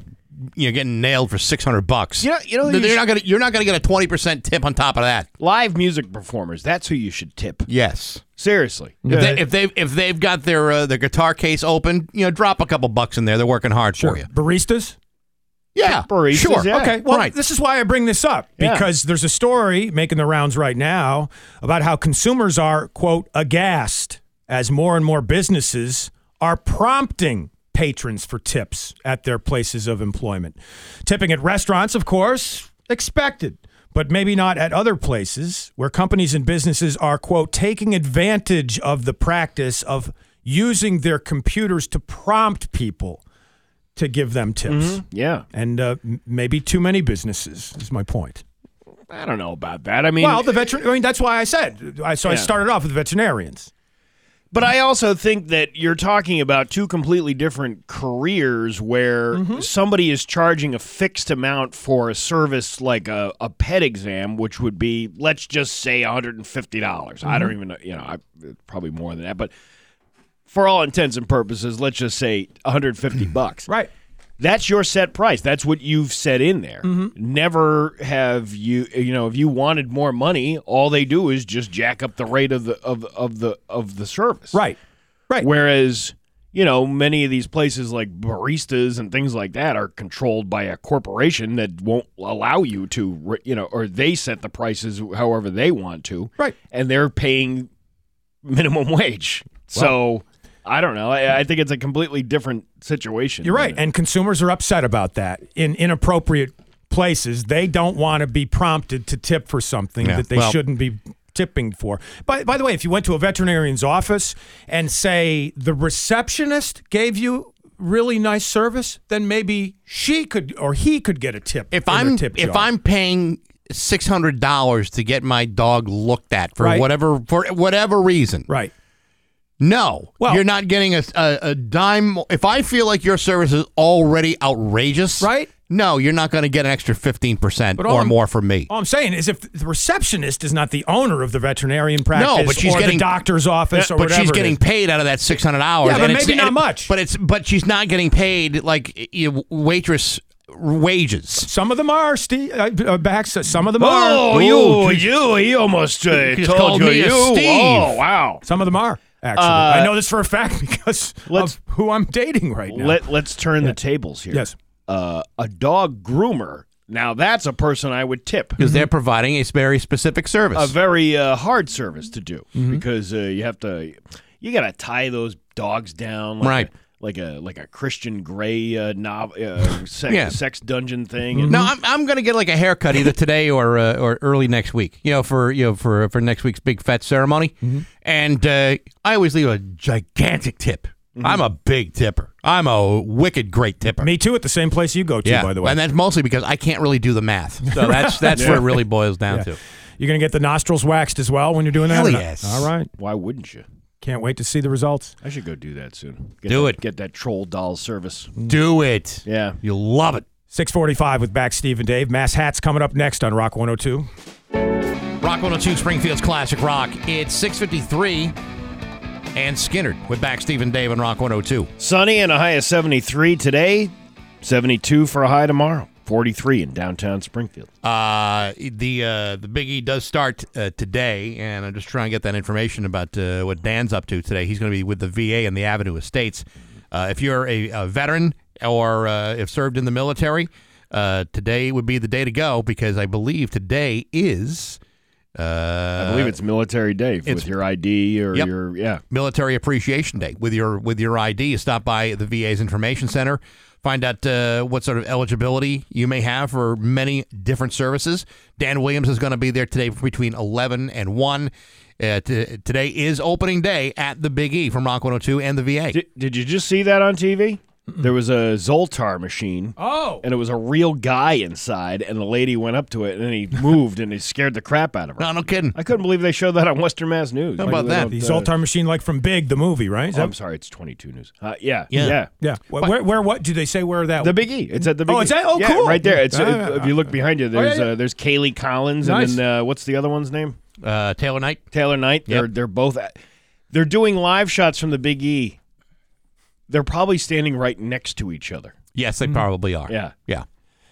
you know, getting nailed for $600. You're not gonna get a 20% tip on top of that. Live music performers, that's who you should tip. Yes, seriously. If they've got their guitar case open, you know, drop a couple bucks in there. They're working hard for you. Baristas. Yeah, baristas. Sure. Yeah. Okay. Well, This is why I bring this up, because there's a story making the rounds right now about how consumers are, quote, aghast as more and more businesses are prompting patrons for tips at their places of employment. Tipping at restaurants, of course, expected, but maybe not at other places where companies and businesses are, quote, taking advantage of the practice of using their computers to prompt people to give them tips. Mm-hmm. Yeah. And maybe too many businesses is my point. I don't know about that. I mean, well, that's why I said, I started off with veterinarians. But I also think that you're talking about two completely different careers where somebody is charging a fixed amount for a service like a pet exam, which would be, let's just say, $150. Mm-hmm. I don't even know, you know, probably more than that. But for all intents and purposes, let's just say $150. Right. That's your set price. That's what you've set in there. Mm-hmm. Never have you know, if you wanted more money, all they do is just jack up the rate of the service. Right. Right. Whereas, you know, many of these places like baristas and things like that are controlled by a corporation that won't allow you to, you know, or they set the prices however they want to. Right. And they're paying minimum wage. Wow. So I don't know. I think it's a completely different situation. You're right, and consumers are upset about that. In inappropriate places, they don't want to be prompted to tip for something that they shouldn't be tipping for. By the way, if you went to a veterinarian's office and, say, the receptionist gave you really nice service, then maybe she could or he could get a tip. If I'm paying $600 to get my dog looked at for whatever reason, right. No, you're not getting a dime. If I feel like your service is already outrageous, right? No, you're not going to get an extra 15% or more from me. All I'm saying is if the receptionist is not the owner of the veterinarian practice the doctor's office or whatever. But she's getting paid out of that $600. Yeah, but maybe not much. But she's not getting paid like waitress wages. Some of them are, Steve. Some of them are. Oh, he almost told you. Oh, wow. Some of them are. Actually, I know this for a fact because of who I'm dating right now. Let's turn the tables here. Yes. A dog groomer. Now, that's a person I would tip. Because they're providing a very specific service. A very hard service to do because you got to tie those dogs down. Like a Christian Grey sex dungeon thing. And no, I'm going to get like a haircut either today or early next week. You know, for next week's big fat ceremony, and I always leave a gigantic tip. Mm-hmm. I'm a big tipper. I'm a wicked great tipper. Me too. At the same place you go to, by the way, and that's mostly because I can't really do the math. So that's where it really boils down to. You're going to get the nostrils waxed as well when you're doing that. Hell yes. All right. Why wouldn't you? Can't wait to see the results. I should go do that soon. Get that troll doll service. Do it. Yeah. You'll love it. 6:45 with back Steve and Dave. Mass Hats coming up next on Rock 102. Rock 102, Springfield's Classic Rock. It's 6:53 and Skinnerd with back Steve and Dave on Rock 102. Sunny and a high of 73 today, 72 for a high tomorrow. 43 in downtown Springfield. The Big E does start today, and I'm just trying to get that information about what Dan's up to today. He's going to be with the VA in the Avenue Estates. If you're a veteran or if served in the military, today would be the day to go because I believe today is... I believe it's Military Day with your ID or your Military Appreciation Day with your ID. You stop by the VA's Information Center, find out what sort of eligibility you may have for many different services. Dan Williams is going to be there today between 11 and 1. Today is opening day at the Big E from Rock 102 and the VA. Did you just see that on TV? There was a Zoltar machine. Oh. And it was a real guy inside, and the lady went up to it, and he moved, and he scared the crap out of her. No, no kidding. I couldn't believe they showed that on Western Mass News. How about that? The Zoltar machine, like from Big, the movie, right? Oh, I'm sorry, it's 22 News. Yeah. Where what? Do they say where that was? The Big E. It's at the Big E. Oh, it's at, oh, yeah, cool. Right there. It's, if you look behind you, there's Kaylee Collins, nice. And then what's the other one's name? Taylor Knight. Taylor Knight. Yep. They're both at, they're doing live shots from the Big E. They're probably standing right next to each other. Yes, they probably are. Yeah. Yeah.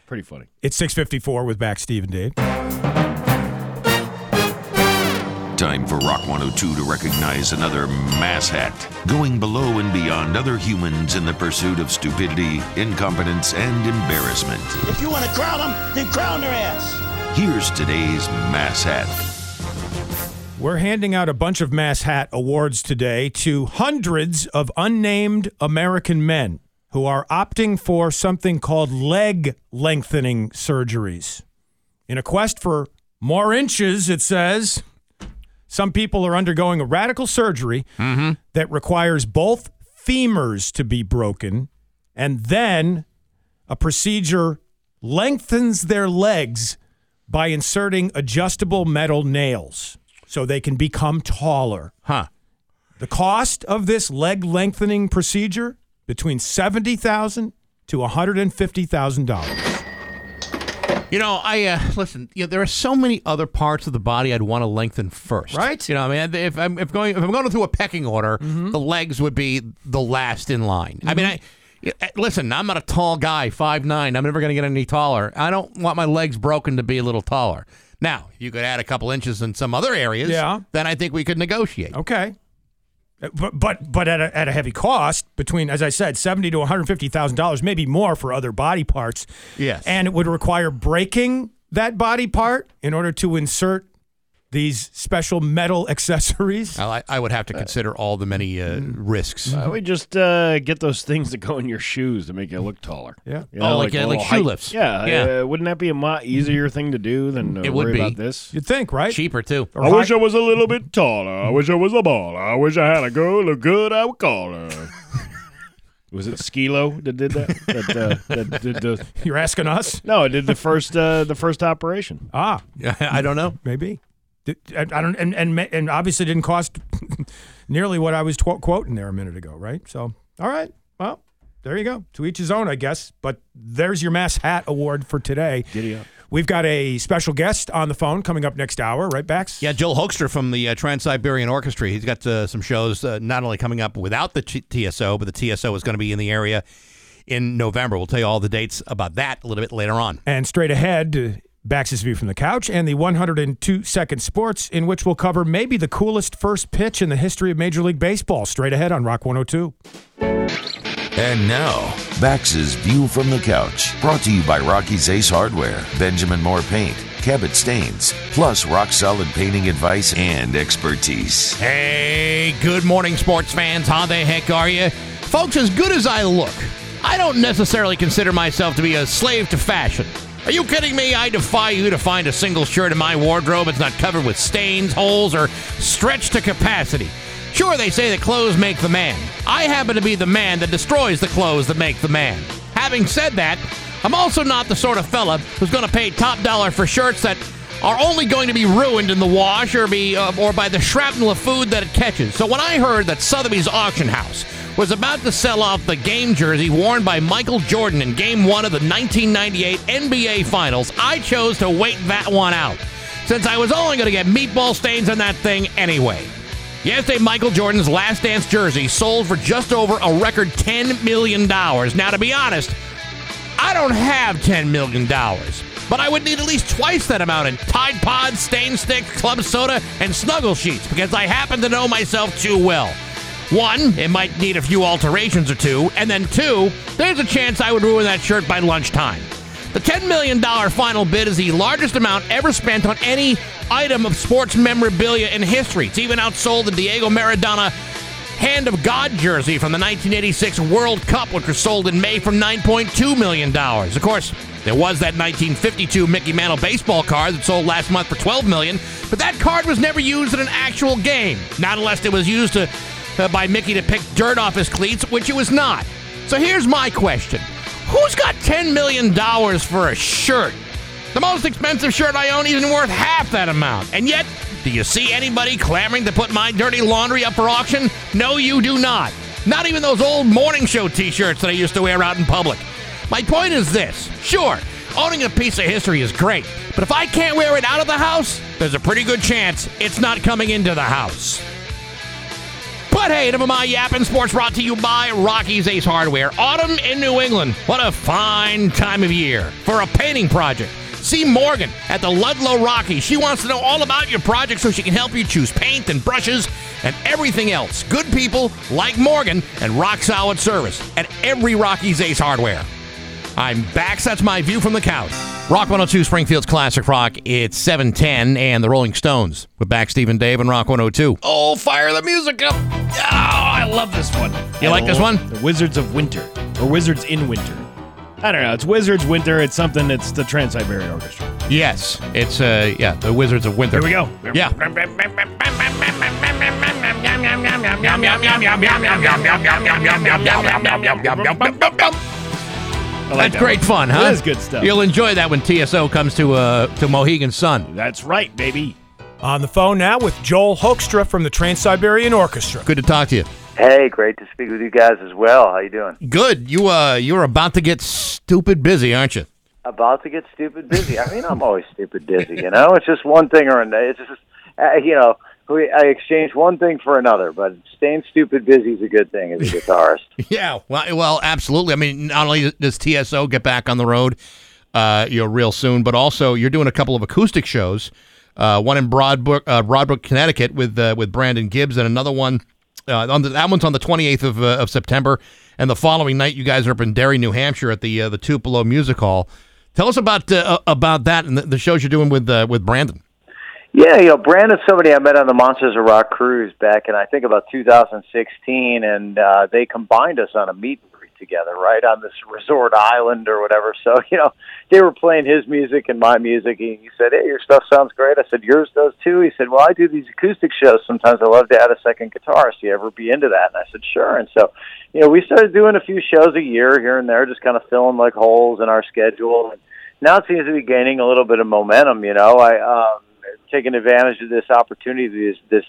Pretty funny. It's 6:54 with Back, Steve, and Dave. Time for Rock 102 to recognize another mass hat, going below and beyond other humans in the pursuit of stupidity, incompetence, and embarrassment. If you want to crown them, then crown their ass. Here's today's mass hat. We're handing out a bunch of Mass Hat awards today to hundreds of unnamed American men who are opting for something called leg lengthening surgeries. In a quest for more inches, it says, some people are undergoing a radical surgery that requires both femurs to be broken, and then a procedure lengthens their legs by inserting adjustable metal nails, so they can become taller. Huh. The cost of this leg lengthening procedure, between $70,000 to $150,000. You know, I listen. You know, there are so many other parts of the body I'd want to lengthen first. Right. You know, I mean, if I'm going through a pecking order, the legs would be the last in line. I mean, listen, I'm not a tall guy, 5'9". I'm never going to get any taller. I don't want my legs broken to be a little taller. Now, if you could add a couple inches in some other areas, then I think we could negotiate. Okay. But at a heavy cost, between, as I said, $70,000 to $150,000, maybe more for other body parts. Yes. And it would require breaking that body part in order to insert these special metal accessories. I would have to consider all the many risks. Why don't we just get those things that go in your shoes to make you look taller? Yeah. You know, like shoe lifts. Yeah. Wouldn't that be a easier thing to do than worry about this? You'd think, right? Cheaper, too. I wish I was a little bit taller. I wish I was a baller. I wish I had a girl look good. I would call her. Was it Skee-Lo that did that? That did the... You're asking us? No, it did the first operation. Ah. I don't know. Maybe. And obviously didn't cost nearly what I was quoting there a minute ago, right? So, all right, well, there you go. To each his own, I guess. But there's your Mass Hat Award for today. Giddy up. We've got a special guest on the phone coming up next hour, right, Bax? Yeah, Joel Hoekstra from the Trans Siberian Orchestra. He's got some shows not only coming up without the TSO, but the TSO is going to be in the area in November. We'll tell you all the dates about that a little bit later on. And straight ahead... Bax's View from the Couch, and the 102-second sports, in which we'll cover maybe the coolest first pitch in the history of Major League Baseball, straight ahead on Rock 102. And now, Bax's View from the Couch, brought to you by Rocky's Ace Hardware, Benjamin Moore Paint, Cabot Stains, plus rock-solid painting advice and expertise. Hey, good morning, sports fans. How the heck are you? Folks, as good as I look, I don't necessarily consider myself to be a slave to fashion. Are you kidding me? I defy you to find a single shirt in my wardrobe that's not covered with stains, holes, or stretched to capacity. Sure, they say that clothes make the man. I happen to be the man that destroys the clothes that make the man. Having said that, I'm also not the sort of fella who's going to pay top dollar for shirts that are only going to be ruined in the wash or be or by the shrapnel of food that it catches. So when I heard that Sotheby's Auction House was about to sell off the game jersey worn by Michael Jordan in Game 1 of the 1998 NBA Finals, I chose to wait that one out, since I was only going to get meatball stains on that thing anyway. Yesterday, Michael Jordan's Last Dance jersey sold for just over a record $10 million. Now, to be honest, I don't have $10 million, but I would need at least twice that amount in Tide Pods, Stain Sticks, Club Soda, and Snuggle Sheets, because I happen to know myself too well. One, it might need a few alterations or two, and then two, there's a chance I would ruin that shirt by lunchtime. The $10 million final bid is the largest amount ever spent on any item of sports memorabilia in history. It's even outsold the Diego Maradona Hand of God jersey from the 1986 World Cup, which was sold in May for $9.2 million. Of course, there was that 1952 Mickey Mantle baseball card that sold last month for $12 million, but that card was never used in an actual game, not unless it was used by Mickey to pick dirt off his cleats, which it was not. So here's my question. Who's got $10 million for a shirt? The most expensive shirt I own isn't worth half that amount. And yet, do you see anybody clamoring to put my dirty laundry up for auction? No, you do not. Not even those old morning show t-shirts that I used to wear out in public. My point is this. Sure, owning a piece of history is great, but if I can't wear it out of the house, there's a pretty good chance it's not coming into the house. But hey, never mind yapping. Sports brought to you by Rocky's Ace Hardware. Autumn in New England. What a fine time of year for a painting project. See Morgan at the Ludlow Rocky. She wants to know all about your project so she can help you choose paint and brushes and everything else. Good people like Morgan and rock-solid service at every Rocky's Ace Hardware. I'm back. So that's my view from the couch. Rock 102, Springfield's Classic Rock. It's 7:10 and the Rolling Stones. We're back, Stephen, Dave, and Rock 102. Oh, fire the music up. Oh, I love this one. You like this one? The Wizards of Winter, or Wizards in Winter. I don't know. It's Wizards Winter. It's something. It's the Trans Siberian Orchestra. Yes. It's, the Wizards of Winter. Here we go. Yeah. Like that's that great one. Fun, huh? It is good stuff. You'll enjoy that when TSO comes to Mohegan Sun. That's right, baby. On the phone now with Joel Hoekstra from the Trans Siberian Orchestra. Good to talk to you. Hey, great to speak with you guys as well. How you doing? Good. You're about to get stupid busy, aren't you? About to get stupid busy. I mean, I'm always stupid busy, you know? It's just one thing or another. It's just, I exchange one thing for another, but staying stupid busy is a good thing as a guitarist. Yeah, well, absolutely. I mean, not only does TSO get back on the road real soon, but also you're doing a couple of acoustic shows, one in Broadbrook, Connecticut with Brandon Gibbs, and another one. That one's on the 28th of September, and the following night you guys are up in Derry, New Hampshire, at the Tupelo Music Hall. Tell us about that and the shows you're doing with Brandon. Yeah, Brandon's somebody I met on the Monsters of Rock cruise back in I think about 2016, and they combined us on a meet and greet together, right on this resort island or whatever. So they were playing his music and my music, and he said, "Hey, your stuff sounds great." I said, "Yours does too." He said, "Well, I do these acoustic shows sometimes. I love to add a second guitarist. Do you ever be into that?" And I said, "Sure." And so, we started doing a few shows a year here and there, just kind of filling like holes in our schedule. And now it seems to be gaining a little bit of momentum. I taking advantage of this opportunity, this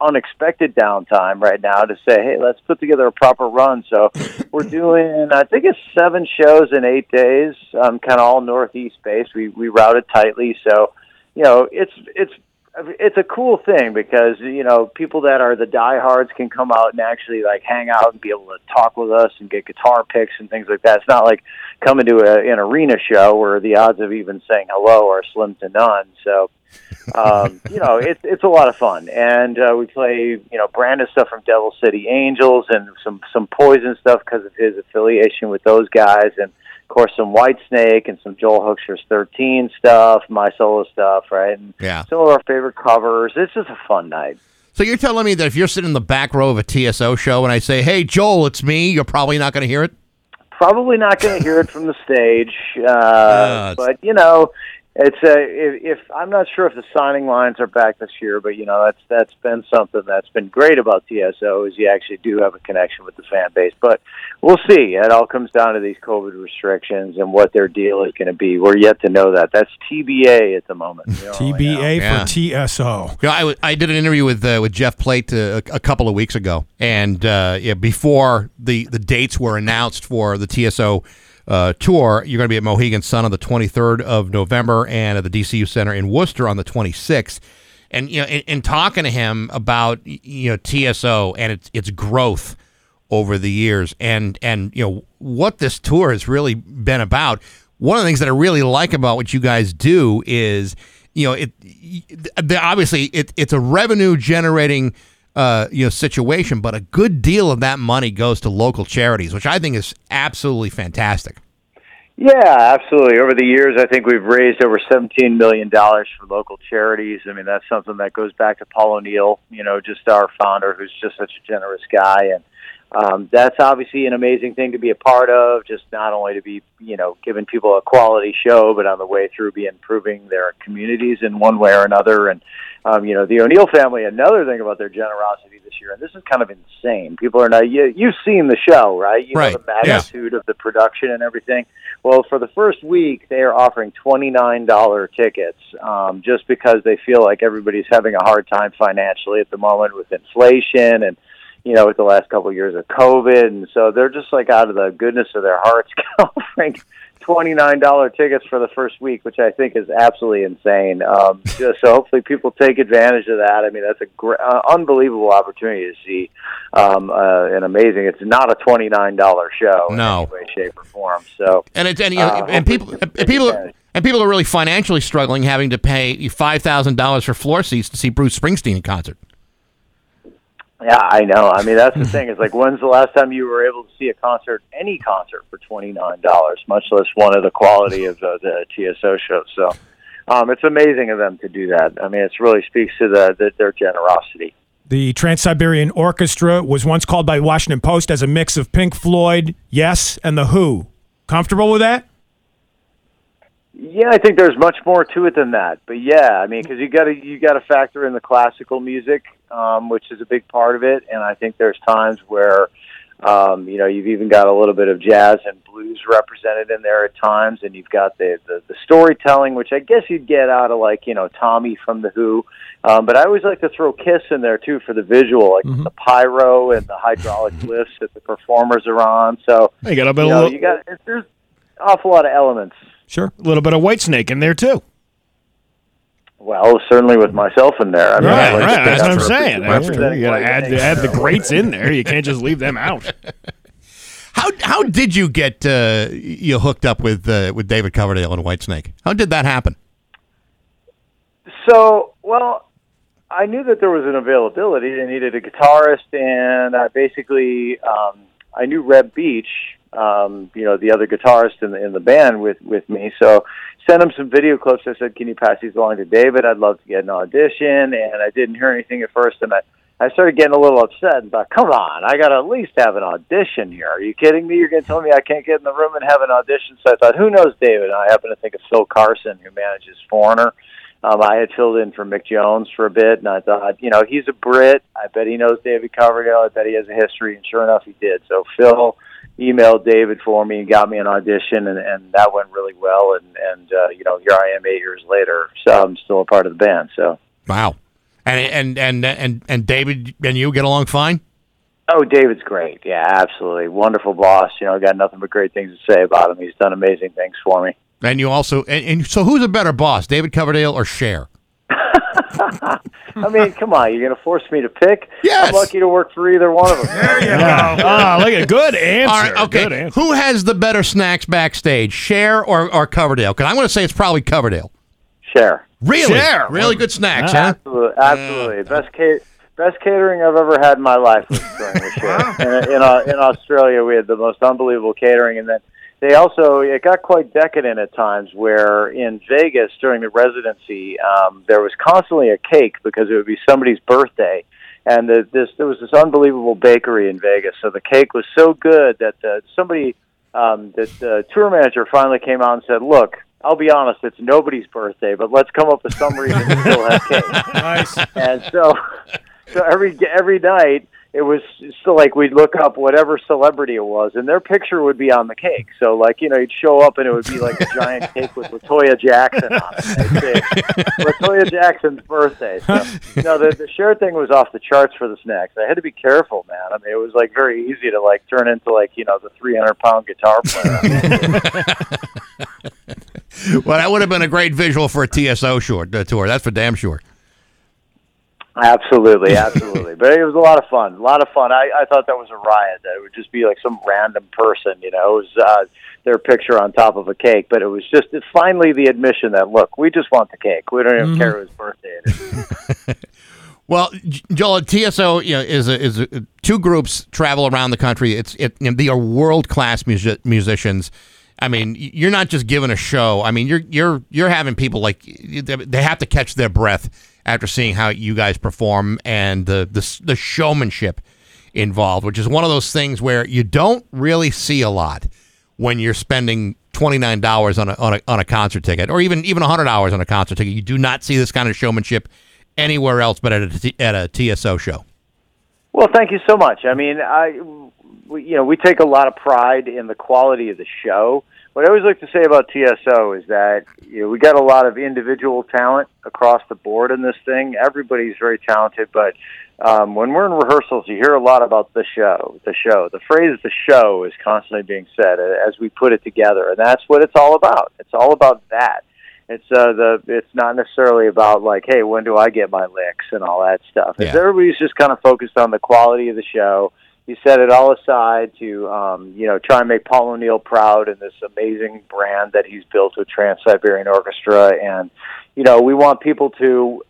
unexpected downtime right now to say, hey, let's put together a proper run. So we're doing, I think it's 7 shows in 8 days, kind of all Northeast based. We routed tightly. So, it's a cool thing because, people that are the diehards can come out and actually like hang out and be able to talk with us and get guitar picks and things like that. It's not like coming to an arena show where the odds of even saying hello are slim to none. So, it's a lot of fun. And we play, Brandon stuff from Devil City Angels and some Poison stuff because of his affiliation with those guys. And, of course, some Whitesnake and some Joel Hoekstra's 13 stuff, my solo stuff, right? And some of our favorite covers. It's just a fun night. So you're telling me that if you're sitting in the back row of a TSO show and I say, hey, Joel, it's me, you're probably not going to hear it? Probably not going to hear it from the stage. But, it's if I'm not sure if the signing lines are back this year, but that's been something that's been great about TSO is you actually do have a connection with the fan base. But we'll see. It all comes down to these COVID restrictions and what their deal is going to be. We're yet to know that. That's TBA at the moment. TBA for TSO. I did an interview with Jeff Plate a couple of weeks ago, and before the dates were announced for the TSO. Tour, you're going to be at Mohegan Sun on the 23rd of November and at the DCU Center in Worcester on the 26th. And, in talking to him about, TSO and its growth over the years and what this tour has really been about, one of the things that I really like about what you guys do is, it's a revenue-generating situation, but a good deal of that money goes to local charities, which I think is absolutely fantastic. Yeah, absolutely. Over the years, I think we've raised over $17 million for local charities. I mean, that's something that goes back to Paul O'Neill, just our founder, who's just such a generous guy. And that's obviously an amazing thing to be a part of, just not only to be, giving people a quality show, but on the way through be improving their communities in one way or another. And The O'Neill family, another thing about their generosity this year, and this is kind of insane. People are now, you've seen the show, right? You know the magnitude of the production and everything. Well, for the first week, they are offering $29 tickets just because they feel like everybody's having a hard time financially at the moment with inflation and, with the last couple of years of COVID. And so they're just like out of the goodness of their hearts offering $29 tickets for the first week, which I think is absolutely insane. So hopefully people take advantage of that. I mean, that's an unbelievable opportunity to see an amazing. It's not a $29 show in any way, shape, or form. So people are really financially struggling, having to pay $5,000 for floor seats to see Bruce Springsteen in concert. Yeah, I know. I mean, that's the thing. It's like, when's the last time you were able to see a concert, any concert, for $29, much less one of the quality of the TSO show? So it's amazing of them to do that. I mean, it really speaks to their generosity. The Trans Siberian Orchestra was once called by the Washington Post as a mix of Pink Floyd, Yes, and The Who. Comfortable with that? Yeah, I think there's much more to it than that. But yeah, I mean, because you got to factor in the classical music, which is a big part of it. And I think there's times where, you've even got a little bit of jazz and blues represented in there at times, and you've got the storytelling, which I guess you'd get out of Tommy from The Who. But I always like to throw Kiss in there too for the visual, the pyro and the hydraulic lifts that the performers are on. So there's an awful lot of elements. Sure. A little bit of Whitesnake in there, too. Well, certainly with myself in there. I mean, that's what I'm saying. You got to add the greats in there. You can't just leave them out. How did you get you hooked up with David Coverdale and Whitesnake? How did that happen? So, well, I knew that there was an availability. They needed a guitarist, and I basically I knew Reb Beach, the other guitarist in the band with me. So sent him some video clips. I said, can you pass these along to David? I'd love to get an audition. And I didn't hear anything at first. And I started getting a little upset and thought, come on, I got to at least have an audition here. Are you kidding me? You're going to tell me I can't get in the room and have an audition? So I thought, who knows, David? And I happen to think of Phil Carson, who manages Foreigner. I had filled in for Mick Jones for a bit, and I thought, he's a Brit. I bet he knows David Coverdale. I bet he has a history. And sure enough, he did. So Phil emailed David for me and got me an audition, and that went really well. And here I am 8 years later. So I'm still a part of the band. So wow. And David and you get along fine? Oh, David's great. Yeah, absolutely. Wonderful boss. I got nothing but great things to say about him. He's done amazing things for me. And you also, and so who's a better boss, David Coverdale or Cher? I mean, come on, you're going to force me to pick? Yes. I'm lucky to work for either one of them. There you go. Look at good answer. All right, okay. Good answer. Who has the better snacks backstage, Cher or Coverdale? Because I'm going to say it's probably Coverdale. Cher. Really? Cher. Really good snacks, huh? Absolutely. Best catering I've ever had in my life was during the show. In Australia, we had the most unbelievable catering, and then they also, it got quite decadent at times where in Vegas during the residency, there was constantly a cake because it would be somebody's birthday. And there was this unbelievable bakery in Vegas. So the cake was so good that the tour manager finally came out and said, look, I'll be honest, it's nobody's birthday, but let's come up with some reason to still have cake. Nice. And so every night, it was still like we'd look up whatever celebrity it was, and their picture would be on the cake. So, you'd show up, and it would be like a giant cake with LaToya Jackson on it. LaToya Jackson's birthday. So, the Cher thing was off the charts for the snacks. I had to be careful, man. I mean, it was, very easy to, turn into, the 300-pound guitar player. Well, that would have been a great visual for a TSO tour. That's for damn sure. Absolutely. But it was a lot of fun. I thought that was a riot, that it would just be like some random person, it was their picture on top of a cake. But it was just finally the admission that, look, we just want the cake. We don't even care whose birthday it is. Well, Joel, TSO is two groups travel around the country. They are world-class musicians. I mean, you're not just giving a show. I mean, you're having people they have to catch their breath after seeing how you guys perform and the showmanship involved, which is one of those things where you don't really see a lot when you're spending $29 on a concert ticket, or even $100 on a concert ticket. You do not see this kind of showmanship anywhere else but at a TSO show. Well, thank you so much. I mean, we take a lot of pride in the quality of the show. What I always like to say about TSO is that we got a lot of individual talent across the board in this thing. Everybody's very talented, but when we're in rehearsals, you hear a lot about the show, the show. The phrase "the show" is constantly being said as we put it together, and that's what it's all about. It's all about that. It's not necessarily about like, hey, when do I get my licks and all that stuff. Yeah. Everybody's just kind of focused on the quality of the show. You set it all aside to, try and make Paul O'Neill proud in this amazing brand that he's built with Trans Siberian Orchestra. And, we want people to,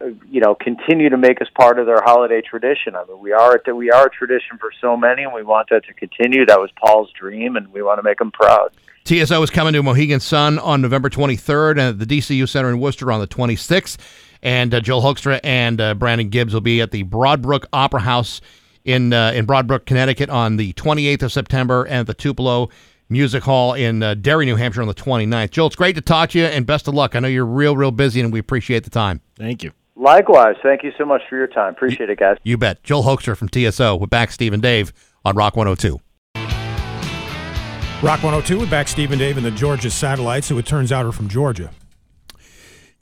continue to make us part of their holiday tradition. I mean, we are a tradition for so many, and we want that to continue. That was Paul's dream, and we want to make him proud. TSO is coming to Mohegan Sun on November 23rd and at the DCU Center in Worcester on the 26th. And Joel Hoekstra and Brandon Gibbs will be at the Broadbrook Opera House in Broadbrook, Connecticut on the 28th of September, and at the Tupelo Music Hall in Derry, New Hampshire on the 29th. Joel, it's great to talk to you, and best of luck. I know you're real, real busy, and we appreciate the time. Thank you. Likewise. Thank you so much for your time. Appreciate it, guys. You bet. Joel Hoekstra from TSO with Back, Steve, and Dave on Rock 102. Rock 102 with Back, Steve, and Dave, and the Georgia Satellites, who it turns out are from Georgia.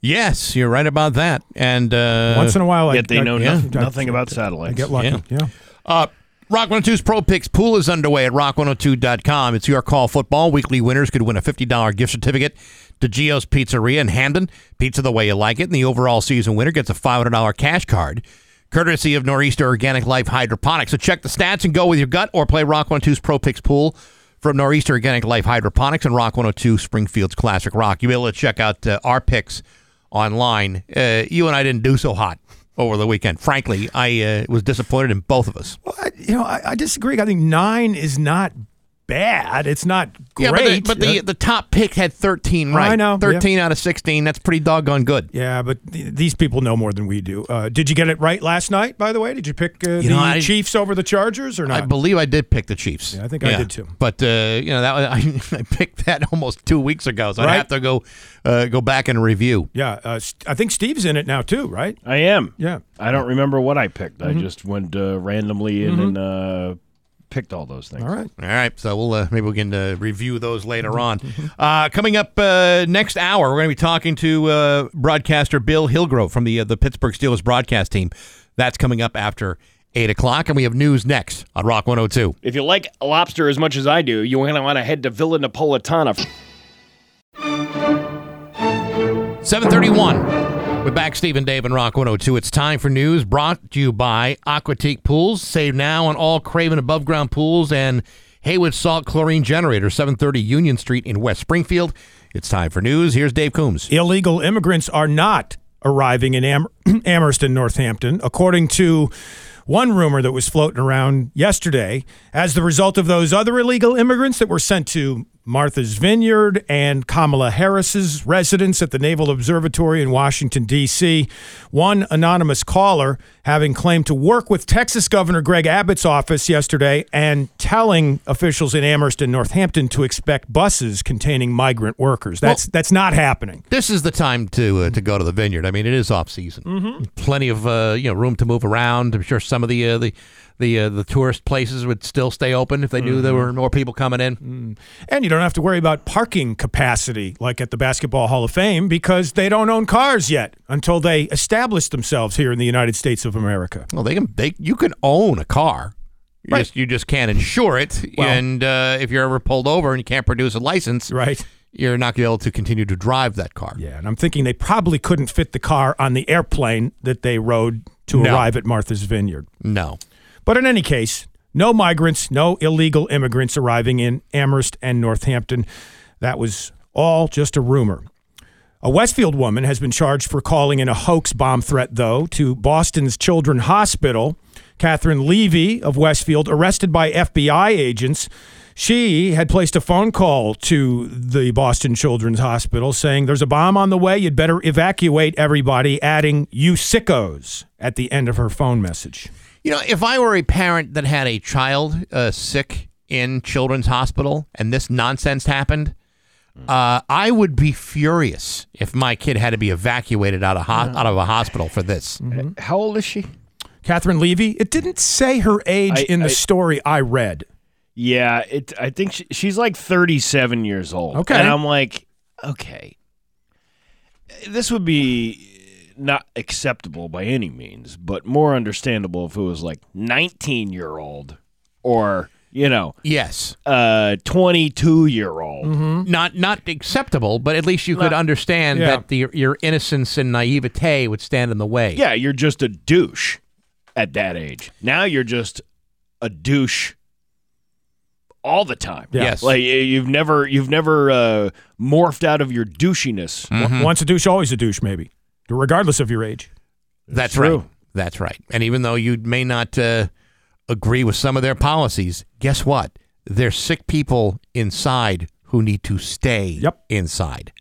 Yes, you're right about that. And once in a while, yet they know nothing about satellites. I get lucky, yeah. Rock 102's Pro Picks pool is underway at rock102.com. It's your call football. Weekly winners could win a $50 gift certificate to Gio's Pizzeria in Hamden. Pizza the way you like it. And the overall season winner gets a $500 cash card, courtesy of Nor'easter Organic Life Hydroponics. So check the stats and go with your gut, or play Rock 102's Pro Picks pool from Nor'easter Organic Life Hydroponics and Rock 102 Springfield's Classic Rock. You'll be able to check out our picks online. You and I didn't do so hot over the weekend. Frankly, I was disappointed in both of us. Well, I disagree. I think 9 is not bad. It's not great. Yeah, but the top pick had 13 right. I know. 13 out of 16. That's pretty doggone good. Yeah, but these people know more than we do. Did you get it right last night, by the way? Did you pick the Chiefs over the Chargers or not? I believe I did pick the Chiefs. Yeah, I think I did too. But, I picked that almost 2 weeks ago, so right? I'd have to go back and review. Yeah, I think Steve's in it now too, right? I am. Yeah. I don't remember what I picked. Mm-hmm. I just went randomly in and... picked all those things. All right. So we'll maybe we can review those later on. Coming up next hour, we're going to be talking to broadcaster Bill Hillgrove from the Pittsburgh Steelers broadcast team. That's coming up after 8 o'clock, and we have news next on Rock 102. If you like lobster as much as I do, you're going to want to head to Villa Napolitana. 7:31. We're back, Steve and Dave and Rock 102. It's time for news brought to you by Aquatique Pools. Save now on all Craven above-ground pools and Haywood Salt Chlorine Generator, 730 Union Street in West Springfield. It's time for news. Here's Dave Coombs. Illegal immigrants are not arriving in Amherst and Northampton, according to one rumor that was floating around yesterday, as the result of those other illegal immigrants that were sent to Martha's Vineyard and Kamala Harris's residence at the Naval Observatory in Washington, D.C. One anonymous caller having claimed to work with Texas Governor Greg Abbott's office yesterday and telling officials in Amherst and Northampton to expect buses containing migrant workers. That's not happening. This is the time to go to the vineyard. I mean, it is off season. Mm-hmm. Plenty of room to move around. I'm sure some of the tourist places would still stay open if they knew there were more people coming in. Mm. And you don't have to worry about parking capacity like at the Basketball Hall of Fame because they don't own cars yet until they establish themselves here in the United States of America. Well, you can own a car. Right. You just can't insure it. Well, and if you're ever pulled over and you can't produce a license, right, you're not going to be able to continue to drive that car. Yeah, and I'm thinking they probably couldn't fit the car on the airplane that they rode to arrive at Martha's Vineyard. No. But in any case, no migrants, no illegal immigrants arriving in Amherst and Northampton. That was all just a rumor. A Westfield woman has been charged for calling in a hoax bomb threat, though, to Boston's Children's Hospital. Catherine Levy of Westfield, arrested by FBI agents. She had placed a phone call to the Boston Children's Hospital saying, "There's a bomb on the way. You'd better evacuate everybody," adding, "you sickos," at the end of her phone message. You know, if I were a parent that had a child sick in Children's Hospital and this nonsense happened, I would be furious if my kid had to be evacuated out of a hospital for this. Mm-hmm. How old is she? Catherine Levy. It didn't say her age in the story I read. Yeah, I think she's like 37 years old. Okay. And I'm like, okay, this would be not acceptable by any means, but more understandable if it was like 19-year-old or... You know, yes, 22-year-old, mm-hmm. not acceptable, but at least you could understand that your innocence and naivete would stand in the way. Yeah, you're just a douche at that age. Now you're just a douche all the time. Yeah. Yes, like you've never morphed out of your douchiness. Mm-hmm. Once a douche, always a douche. Maybe, regardless of your age. That's right. That's right. And even though you may not agree with some of their policies, guess what? There's sick people inside who need to stay inside.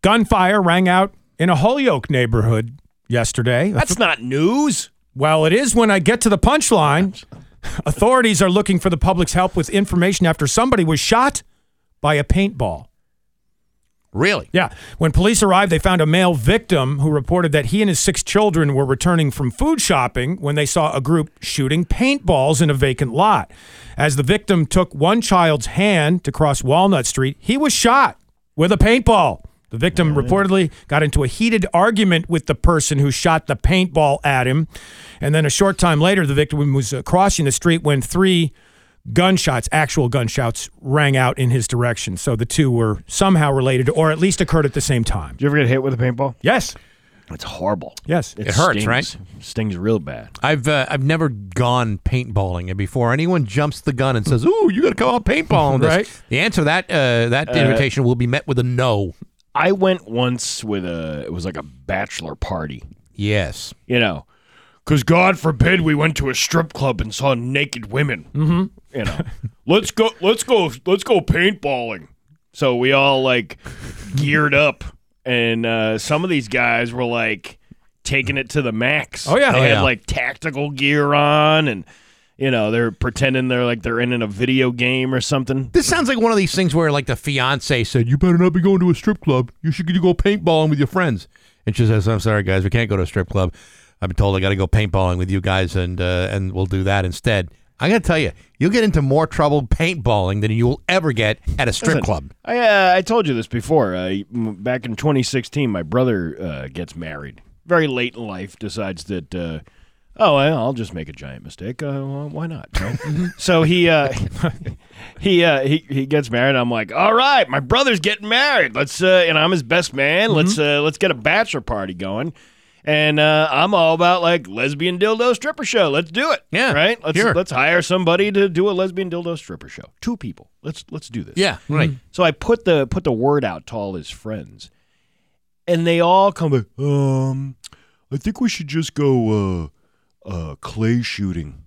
Gunfire rang out in a Holyoke neighborhood yesterday. That's not news. Well, it is when I get to the punchline. Authorities are looking for the public's help with information after somebody was shot by a paintball. Really? Yeah. When police arrived, they found a male victim who reported that he and his 6 children were returning from food shopping when they saw a group shooting paintballs in a vacant lot. As the victim took one child's hand to cross Walnut Street, he was shot with a paintball. The victim reportedly got into a heated argument with the person who shot the paintball at him. And then a short time later, the victim was crossing the street when 3 gunshots, actual gunshots, rang out in his direction. So the two were somehow related, or at least occurred at the same time. Did you ever get hit with a paintball? Yes. It's horrible. Yes. It hurts, right? Stings real bad. I've never gone paintballing, and before anyone jumps the gun and says, ooh, you got to go out paintballing this, right? The answer to that invitation will be met with a no. I went once with it was like a bachelor party. Yes. You know, because God forbid we went to a strip club and saw naked women. Mm-hmm. You know, let's go paintballing. So we all like geared up, and some of these guys were like taking it to the max. Oh yeah, they had like tactical gear on, and you know they're pretending they're in a video game or something. This sounds like one of these things where like the fiance said, "You better not be going to a strip club. You should go paintballing with your friends." And she says, "I'm sorry, guys, we can't go to a strip club. I've been told I got to go paintballing with you guys, and we'll do that instead." I got to tell you, you'll get into more trouble paintballing than you will ever get at a strip club. I told you this before. Back in 2016, my brother gets married. Very late in life, decides that, I'll just make a giant mistake. Well, why not? No? So he gets married. I'm like, all right, my brother's getting married. Let's and I'm his best man. Mm-hmm. Let's get a bachelor party going. And I'm all about like lesbian dildo stripper show. Let's do it. Yeah, right. Let's hire somebody to do a lesbian dildo stripper show. 2 people. Let's do this. Yeah, right. Mm-hmm. So I put the word out to all his friends, and they all come like, I think we should just go clay shooting.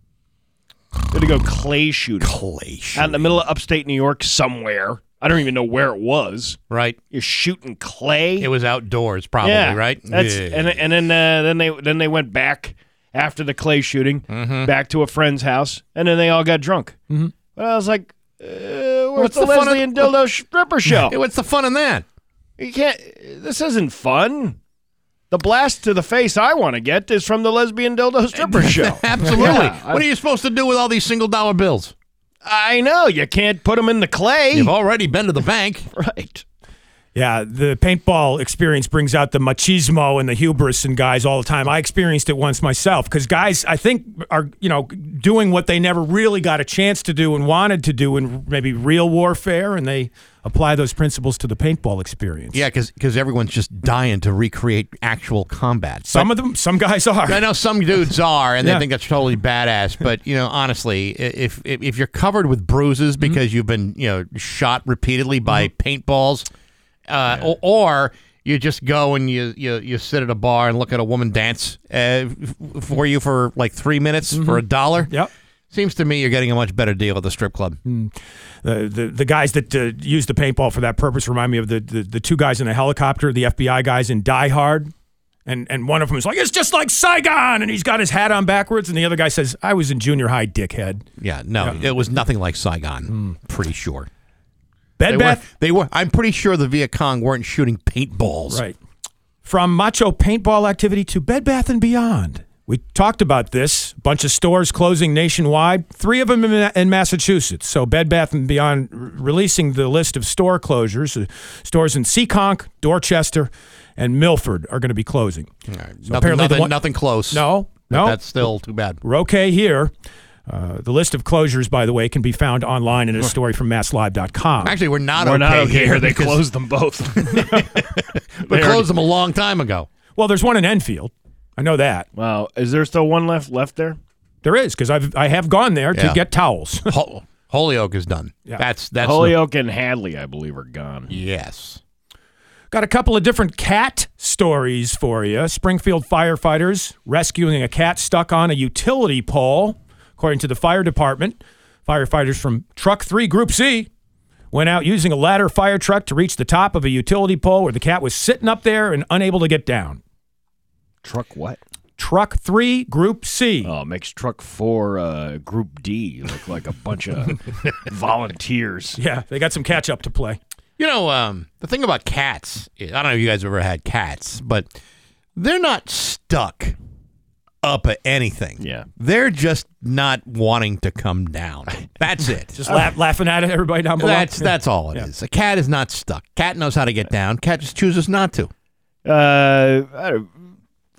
We're gonna go clay shooting. Clay shooting out in the middle of upstate New York somewhere. I don't even know where it was. Right, you're shooting clay. It was outdoors, probably. Yeah, right. That's, yeah. And then they went back after the clay shooting, mm-hmm. back to a friend's house, and then they all got drunk. Mm-hmm. Well, I was like, "What's the lesbian dildo stripper show? Hey, what's the fun in that? You can't. This isn't fun." The blast to the face I want to get is from the lesbian dildo stripper show. Absolutely. Yeah, what are you supposed to do with all these $1 bills? I know. You can't put them in the clay. You've already been to the bank. Right. Yeah, the paintball experience brings out the machismo and the hubris in guys all the time. I experienced it once myself because guys, I think, are doing what they never really got a chance to do and wanted to do in maybe real warfare, and they apply those principles to the paintball experience. Yeah, because everyone's just dying to recreate actual combat. Some guys are. I know some dudes are, and they think that's totally badass. But honestly, if you're covered with bruises because mm-hmm. you've been shot repeatedly by mm-hmm. paintballs. Or you just go and you sit at a bar and look at a woman dance for like 3 minutes mm-hmm. for $1. Yep. Seems to me you're getting a much better deal at the strip club. Mm. The guys that use the paintball for that purpose remind me of the 2 guys in the helicopter, the FBI guys in Die Hard. And one of them is like, it's just like Saigon, and he's got his hat on backwards, and the other guy says, I was in junior high, dickhead. Yeah, no, it was nothing like Saigon, pretty sure. They were. I'm pretty sure the Viet Cong weren't shooting paintballs. Right. From macho paintball activity to Bed Bath & Beyond. We talked about this. A bunch of stores closing nationwide. 3 of them in Massachusetts. So Bed Bath & Beyond releasing the list of store closures. Stores in Seekonk, Dorchester, and Milford are going to be closing. Right. So nothing close. No. That's still too bad. We're okay here. The list of closures, by the way, can be found online in a story from MassLive.com. Actually, we're not okay here. They closed them both. They closed them a long time ago. Well, there's one in Enfield. I know that. Wow. Is there still one left there? There is, because I have gone there to get towels. Holyoke is done. Yeah. That's Holyoke and Hadley, I believe, are gone. Yes. Got a couple of different cat stories for you. Springfield firefighters rescuing a cat stuck on a utility pole. According to the fire department, firefighters from Truck 3 Group C went out using a ladder fire truck to reach the top of a utility pole where the cat was sitting up there and unable to get down. Truck what? Truck 3 Group C. Oh, makes Truck 4 Group D look like a bunch of volunteers. Yeah, they got some catch-up to play. You know, the thing about cats, I don't know if you guys have ever had cats, but they're not stuck up at anything. Yeah. They're just not wanting to come down. That's it. Just laughing at it, everybody down below. That's all it is. A cat is not stuck. Cat knows how to get down. Cat just chooses not to. A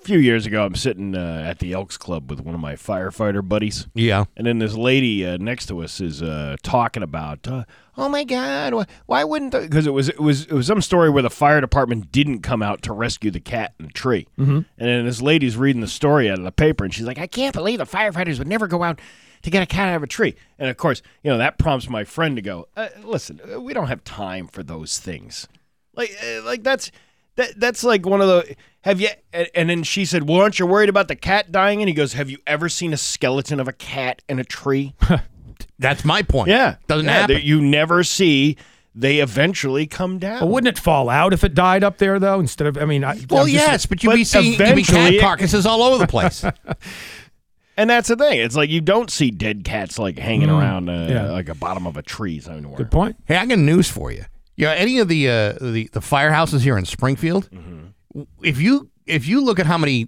few years ago, I'm sitting at the Elks Club with one of my firefighter buddies. Yeah. And then this lady next to us is talking about, oh my God, why wouldn't they? Because it was some story where the fire department didn't come out to rescue the cat in the tree. Mm-hmm. And then this lady's reading the story out of the paper, and she's like, I can't believe the firefighters would never go out to get a cat out of a tree. And, of course, you know, that prompts my friend to go, listen, we don't have time for those things. Like that's like one of the – have you – and then she said, well, aren't you worried about the cat dying? And he goes, have you ever seen a skeleton of a cat in a tree? That's my point. Yeah. Doesn't happen. You never see. They eventually come down. Well, wouldn't it fall out if it died up there, though? Instead of, I mean. You'd be cat carcasses all over the place. And that's the thing. It's like you don't see dead cats like hanging around like a bottom of a tree somewhere. Good point. Hey, I got news for you. You know, any of the firehouses here in Springfield, mm-hmm. if you look at how many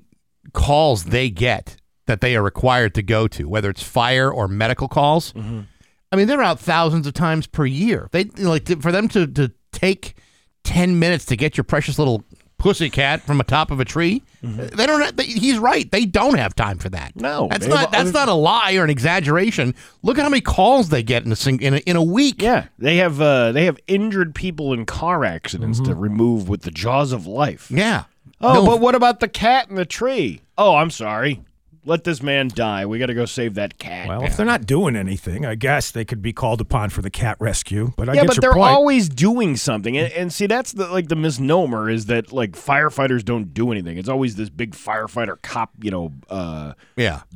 calls they get, that they are required to go to, whether it's fire or medical calls. Mm-hmm. I mean, they're out thousands of times per year. They for them to take 10 minutes to get your precious little pussycat from the top of a tree. Mm-hmm. They don't. He's right. They don't have time for that. No, that's not a lie or an exaggeration. Look at how many calls they get in a week. Yeah, they have injured people in car accidents mm-hmm. to remove with the jaws of life. Yeah. Oh, but what about the cat in the tree? Oh, I'm sorry. Let this man die. We got to go save that cat. Well, if they're not doing anything, I guess they could be called upon for the cat rescue. But but they're always doing something. And see, that's the misnomer is that like firefighters don't do anything. It's always this big firefighter cop,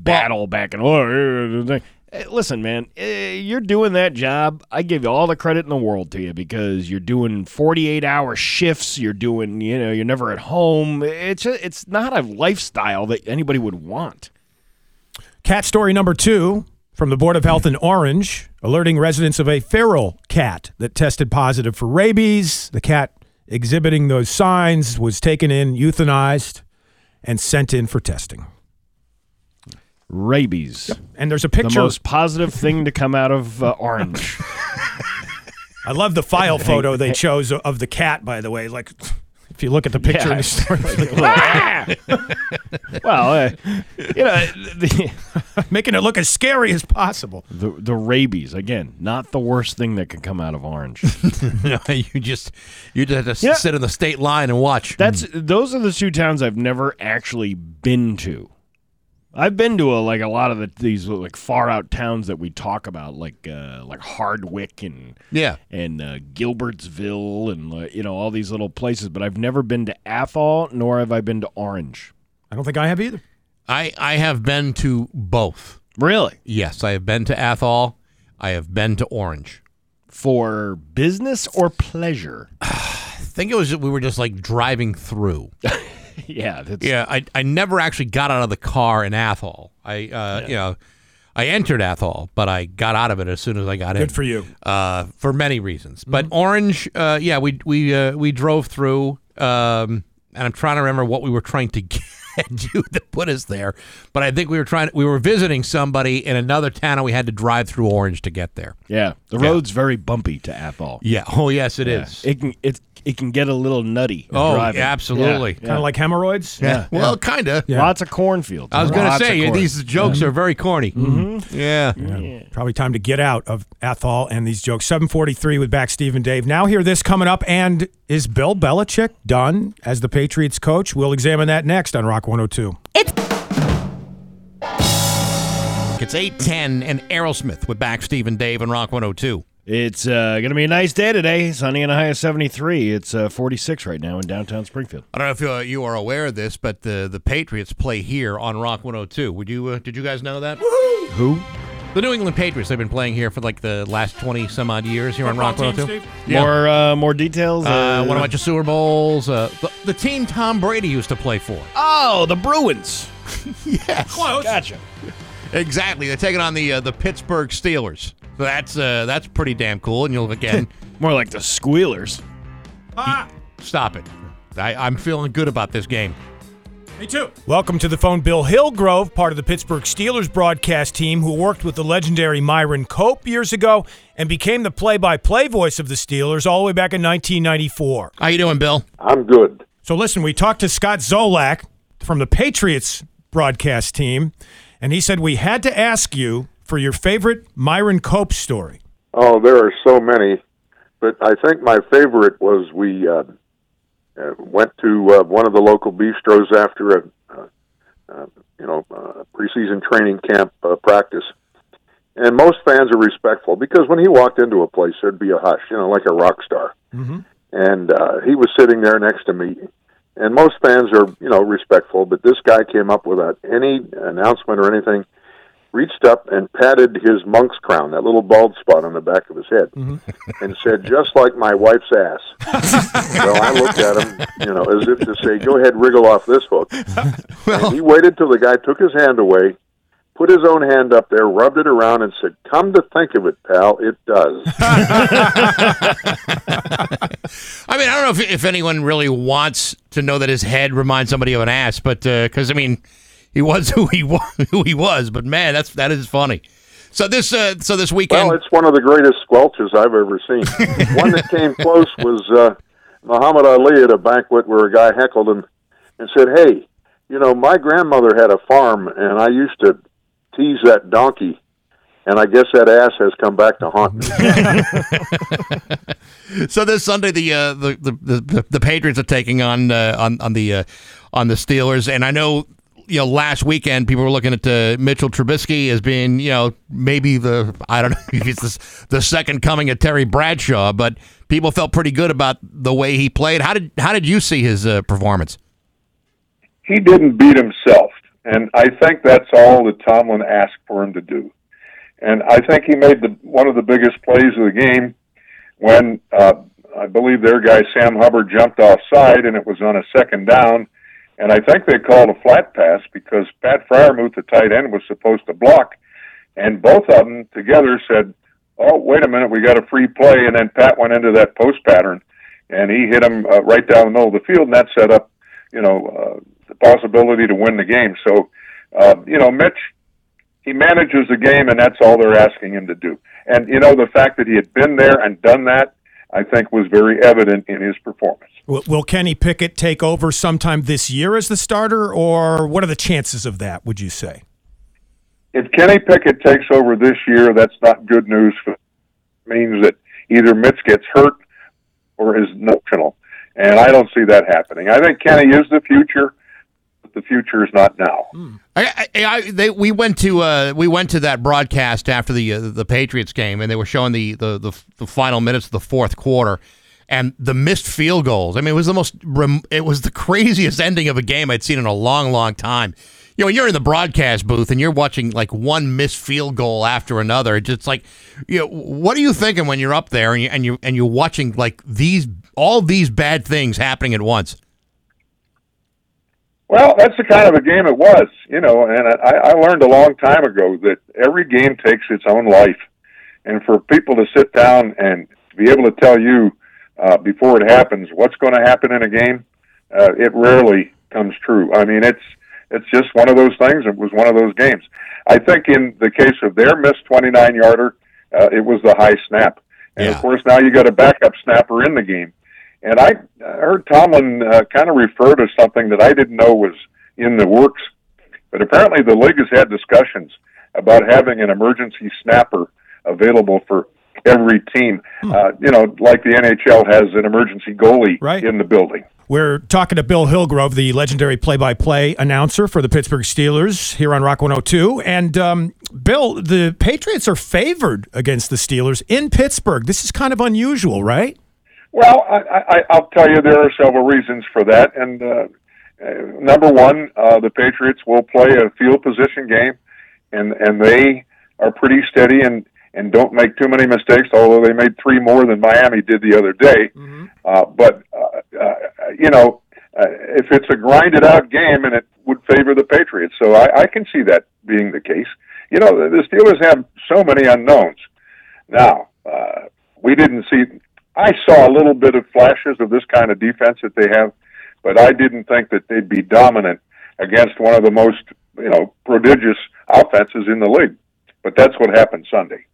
battle back and forth. Listen, man, you're doing that job. I give you all the credit in the world to you because you're doing 48-hour shifts. You're doing, you're never at home. It's not a lifestyle that anybody would want. Cat story number 2 from the Board of Health in Orange, alerting residents of a feral cat that tested positive for rabies. The cat exhibiting those signs was taken in, euthanized, and sent in for testing. Rabies. Yep. And there's a picture. The most positive thing to come out of Orange. I love the file photo they chose of the cat, by the way. Like, if you look at the picture in the story. Making it look as scary as possible. The rabies, again, not the worst thing that could come out of Orange. No, you just have to sit in the state line and watch. Those are the 2 towns I've never actually been to. I've been to a lot of these like far out towns that we talk about, like Hardwick and Gilbertsville and all these little places. But I've never been to Athol, nor have I been to Orange. I don't think I have either. I have been to both. Really? Yes, I have been to Athol. I have been to Orange for business or pleasure. I think it was we were just like driving through. Yeah. I never actually got out of the car in Athol. I I entered Athol, but I got out of it as soon as I got in. Good for you. For many reasons. Mm-hmm. But Orange, yeah, we drove through, and I'm trying to remember what we were trying to get to that put us there. But I think we were visiting somebody in another town, and we had to drive through Orange to get there. Yeah, the road's very bumpy to Athol. Yeah. Oh yes, it is. It can get a little nutty. Oh, driving. Absolutely. Yeah. Kind of like hemorrhoids? Yeah. Well, kind of. Yeah. Lots of cornfields. I was going to say, these jokes are very corny. Mm-hmm. Yeah. Probably time to get out of Athol and these jokes. 7:43 with back Steve and Dave. Now hear this coming up. And is Bill Belichick done as the Patriots coach? We'll examine that next on Rock 102. It's 8:10 and Aerosmith with back Steve and Dave and Rock 102. It's going to be a nice day today. Sunny and a high of 73. It's 46 right now in downtown Springfield. I don't know if you are aware of this, but the Patriots play here on Rock 102. Did you guys know that? Woo-hoo! Who? The New England Patriots. They've been playing here for like the last 20-some-odd years here on Rock 102. Yeah. More details? One of the Super Bowls. The team Tom Brady used to play for. Oh, the Bruins. Yes. Close. Gotcha. Exactly. They're taking on the Pittsburgh Steelers. So that's pretty damn cool, and you'll again more like the Squealers. Ah. Stop it! I'm feeling good about this game. Me too. Welcome to the phone, Bill Hillgrove, part of the Pittsburgh Steelers broadcast team, who worked with the legendary Myron Cope years ago and became the play-by-play voice of the Steelers all the way back in 1994. How you doing, Bill? I'm good. So listen, we talked to Scott Zolak from the Patriots broadcast team, and he said we had to ask you for your favorite Myron Cope story. Oh, there are so many, but I think my favorite was we went to one of the local bistros after a preseason training camp practice, and most fans are respectful because when he walked into a place, there'd be a hush, like a rock star. Mm-hmm. And he was sitting there next to me, and most fans are, respectful, but this guy came up without any announcement or anything. Reached up and patted his monk's crown, that little bald spot on the back of his head, mm-hmm. and said, "Just like my wife's ass." So I looked at him, as if to say, "Go ahead, wriggle off this hook." Well, and he waited till the guy took his hand away, put his own hand up there, rubbed it around, and said, "Come to think of it, pal, it does." I mean, I don't know if anyone really wants to know that his head reminds somebody of an ass, but because he was who he was, but man, that is funny. So this weekend, well, it's one of the greatest squelches I've ever seen. One that came close was Muhammad Ali at a banquet where a guy heckled him and said, "Hey, my grandmother had a farm, and I used to tease that donkey, and I guess that ass has come back to haunt me." So this Sunday, the Patriots are taking on the Steelers, and I know. Last weekend, people were looking at Mitchell Trubisky as being, maybe I don't know if it's the second coming of Terry Bradshaw, but people felt pretty good about the way he played. How did you see his performance? He didn't beat himself, and I think that's all that Tomlin asked for him to do. And I think he made one of the biggest plays of the game when I believe their guy Sam Hubbard jumped offside, and it was on a second down. And I think they called a flat pass because Pat Freiermuth, the tight end, was supposed to block. And both of them together said, "Oh, wait a minute, we got a free play." And then Pat went into that post pattern, and he hit him right down the middle of the field, and that set up, the possibility to win the game. So, Mitch, he manages the game, and that's all they're asking him to do. And, the fact that he had been there and done that, I think was very evident in his performance. Will Kenny Pickett take over sometime this year as the starter, or what are the chances of that, would you say? If Kenny Pickett takes over this year, that's not good news. It means that either Mitch gets hurt or is optional, and I don't see that happening. I think Kenny is the future. The future is not now. We went to that broadcast after the Patriots game, and they were showing the final minutes of the fourth quarter and the missed field goals. I mean, it was the craziest ending of a game I'd seen in a long, long time. You're in the broadcast booth and you're watching like one missed field goal after another. It's just like, what are you thinking when you're up there and you're watching like all these bad things happening at once? Well, that's the kind of a game it was, you know, and I learned a long time ago that every game takes its own life. And for people to sit down and be able to tell you before it happens what's going to happen in a game, it rarely comes true. I mean, it's just one of those things. It was one of those games. I think in the case of their missed 29-yarder, it was the high snap. And, of course, now you got a backup snapper in the game. And I heard Tomlin kind of refer to something that I didn't know was in the works, but apparently the league has had discussions about having an emergency snapper available for every team. You know, like the NHL has an emergency goalie in the building. We're talking to Bill Hillgrove, the legendary play-by-play announcer for the Pittsburgh Steelers here on Rock 102. And, Bill, the Patriots are favored against the Steelers in Pittsburgh. This is kind of unusual, right? Well, I'll tell you there are several reasons for that. And number one, the Patriots will play a field position game, and they are pretty steady and don't make too many mistakes, although they made three more than Miami did the other day. You know, if it's a grinded-out game, and it would favor the Patriots. So I can see that being the case. You know, the Steelers have so many unknowns. Now, we didn't see... I saw a little bit of flashes of this kind of defense that they have, but I didn't think that they'd be dominant against one of the most, you know, prodigious offenses in the league. But that's what happened Sunday.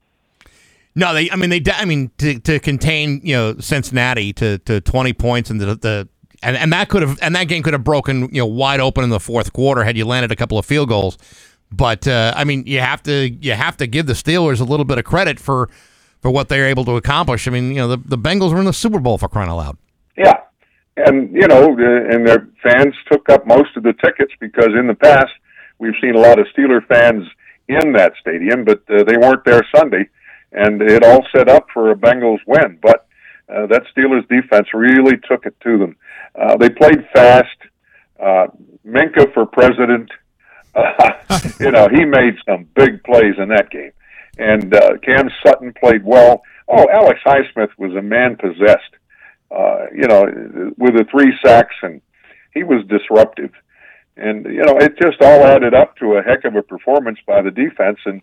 No, to contain, you know, Cincinnati to 20 points and that game could have broken, you know, wide open in the fourth quarter had you landed a couple of field goals. But you have to give the Steelers a little bit of credit for what they're able to accomplish. I mean, you know, the Bengals were in the Super Bowl, for crying out loud. Yeah. And, you know, and their fans took up most of the tickets because in the past we've seen a lot of Steeler fans in that stadium, but they weren't there Sunday, and it all set up for a Bengals win. But that Steelers defense really took it to them. They played fast. Minka for president. You know, he made some big plays in that game. And Cam Sutton played well. Oh, Alex Highsmith was a man possessed, you know, with the 3 sacks, and he was disruptive. And, you know, it just all added up to a heck of a performance by the defense. And,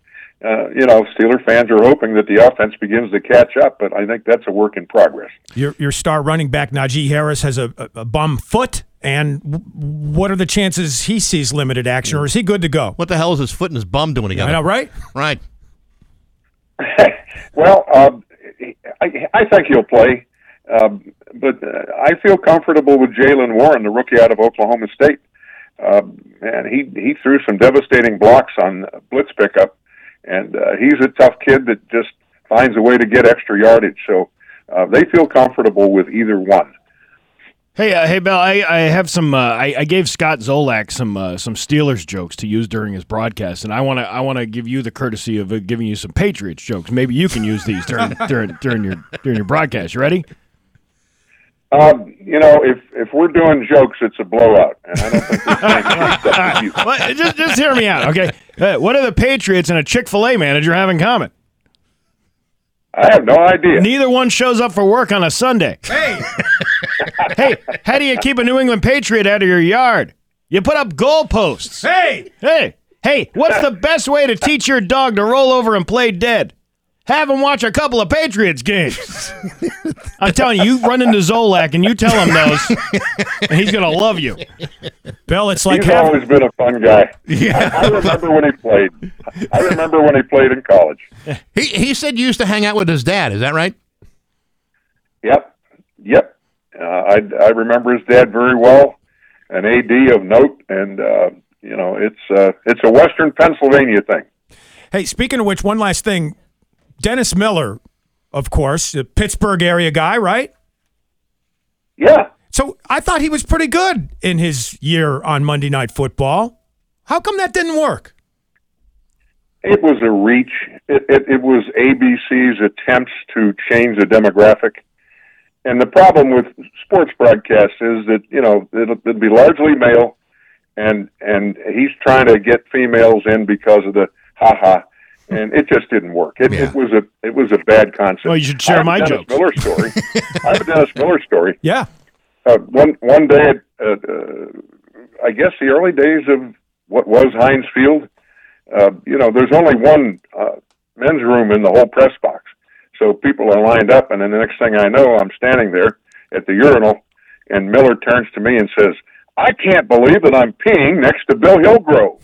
you know, Steeler fans are hoping that the offense begins to catch up, but I think that's a work in progress. Your star running back, Najee Harris, has a bum foot. And what are the chances he sees limited action, or is he good to go? What the hell is his foot and his bum doing together? I know, right? Right. Well, I think he'll play, but I feel comfortable with Jaylen Warren, the rookie out of Oklahoma State. And he threw some devastating blocks on blitz pickup, and he's a tough kid that just finds a way to get extra yardage. So they feel comfortable with either one. Hey, hey, Bill, I have some. I gave Scott Zolak some Steelers jokes to use during his broadcast, and I wanna give you the courtesy of giving you some Patriots jokes. Maybe you can use these during your broadcast. You ready? You know, if we're doing jokes, it's a blowout, and I don't think this can be stuff with you. Just hear me out, okay? What do the Patriots and a Chick-fil-A manager have in common? I have no idea. Neither one shows up for work on a Sunday. Hey. Hey, how do you keep a New England Patriot out of your yard? You put up goalposts. Hey! Hey, what's the best way to teach your dog to roll over and play dead? Have him watch a couple of Patriots games. I'm telling you run into Zolak and you tell him those, and he's going to love you. Bill, it's like... He's always been a fun guy. Yeah. I remember when he played. I remember when he played in college. He said you used to hang out with his dad. Is that right? Yep. I remember his dad very well, an AD of note, and you know, it's a Western Pennsylvania thing. Hey, speaking of which, one last thing, Dennis Miller, of course, a Pittsburgh area guy, right? Yeah. So I thought he was pretty good in his year on Monday Night Football. How come that didn't work? It was a reach. It was ABC's attempts to change the demographic. And the problem with sports broadcasts is that, you know, it'll be largely male, and he's trying to get females in because of the ha-ha, and it just didn't work. It was a bad concept. Well, you should share my jokes. I have a Dennis Miller story. Yeah. One day, I guess the early days of what was Heinz Field, there's only one men's room in the whole press box. So people are lined up, and then the next thing I know, I'm standing there at the urinal, and Miller turns to me and says, I can't believe that I'm peeing next to Bill Hillgrove.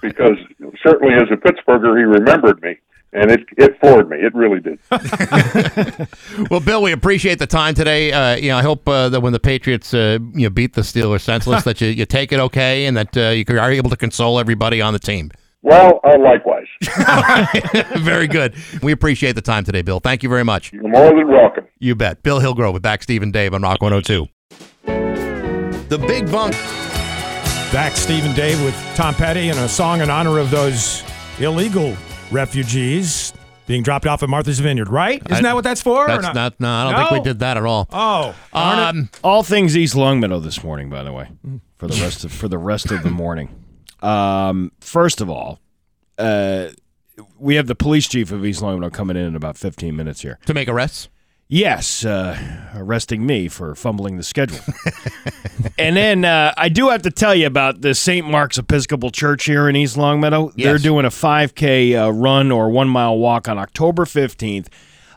Because certainly as a Pittsburgher, he remembered me. And it floored me. It really did. Well, Bill, we appreciate the time today. I hope that when the Patriots beat the Steelers senseless, that you take it okay, and that you are able to console everybody on the team. Well, likewise. Very good. We appreciate the time today, Bill. Thank you very much. You're more than welcome. You bet. Bill Hillgrove with Back Steve and Dave on Rock 102. The Big Bump. Back Steve and Dave with Tom Petty and a song in honor of those illegal refugees being dropped off at Martha's Vineyard, right? Isn't that what that's for? I don't think we did that at all. Oh, all things East Longmeadow this morning, by the way, for the rest of the morning. First of all, we have the police chief of East Longmeadow coming in about 15 minutes here to make arrests. Yes, arresting me for fumbling the schedule. And then I do have to tell you about the St. Mark's Episcopal Church here in East Longmeadow. Yes. They're doing a 5K run or 1 mile walk on October 15th.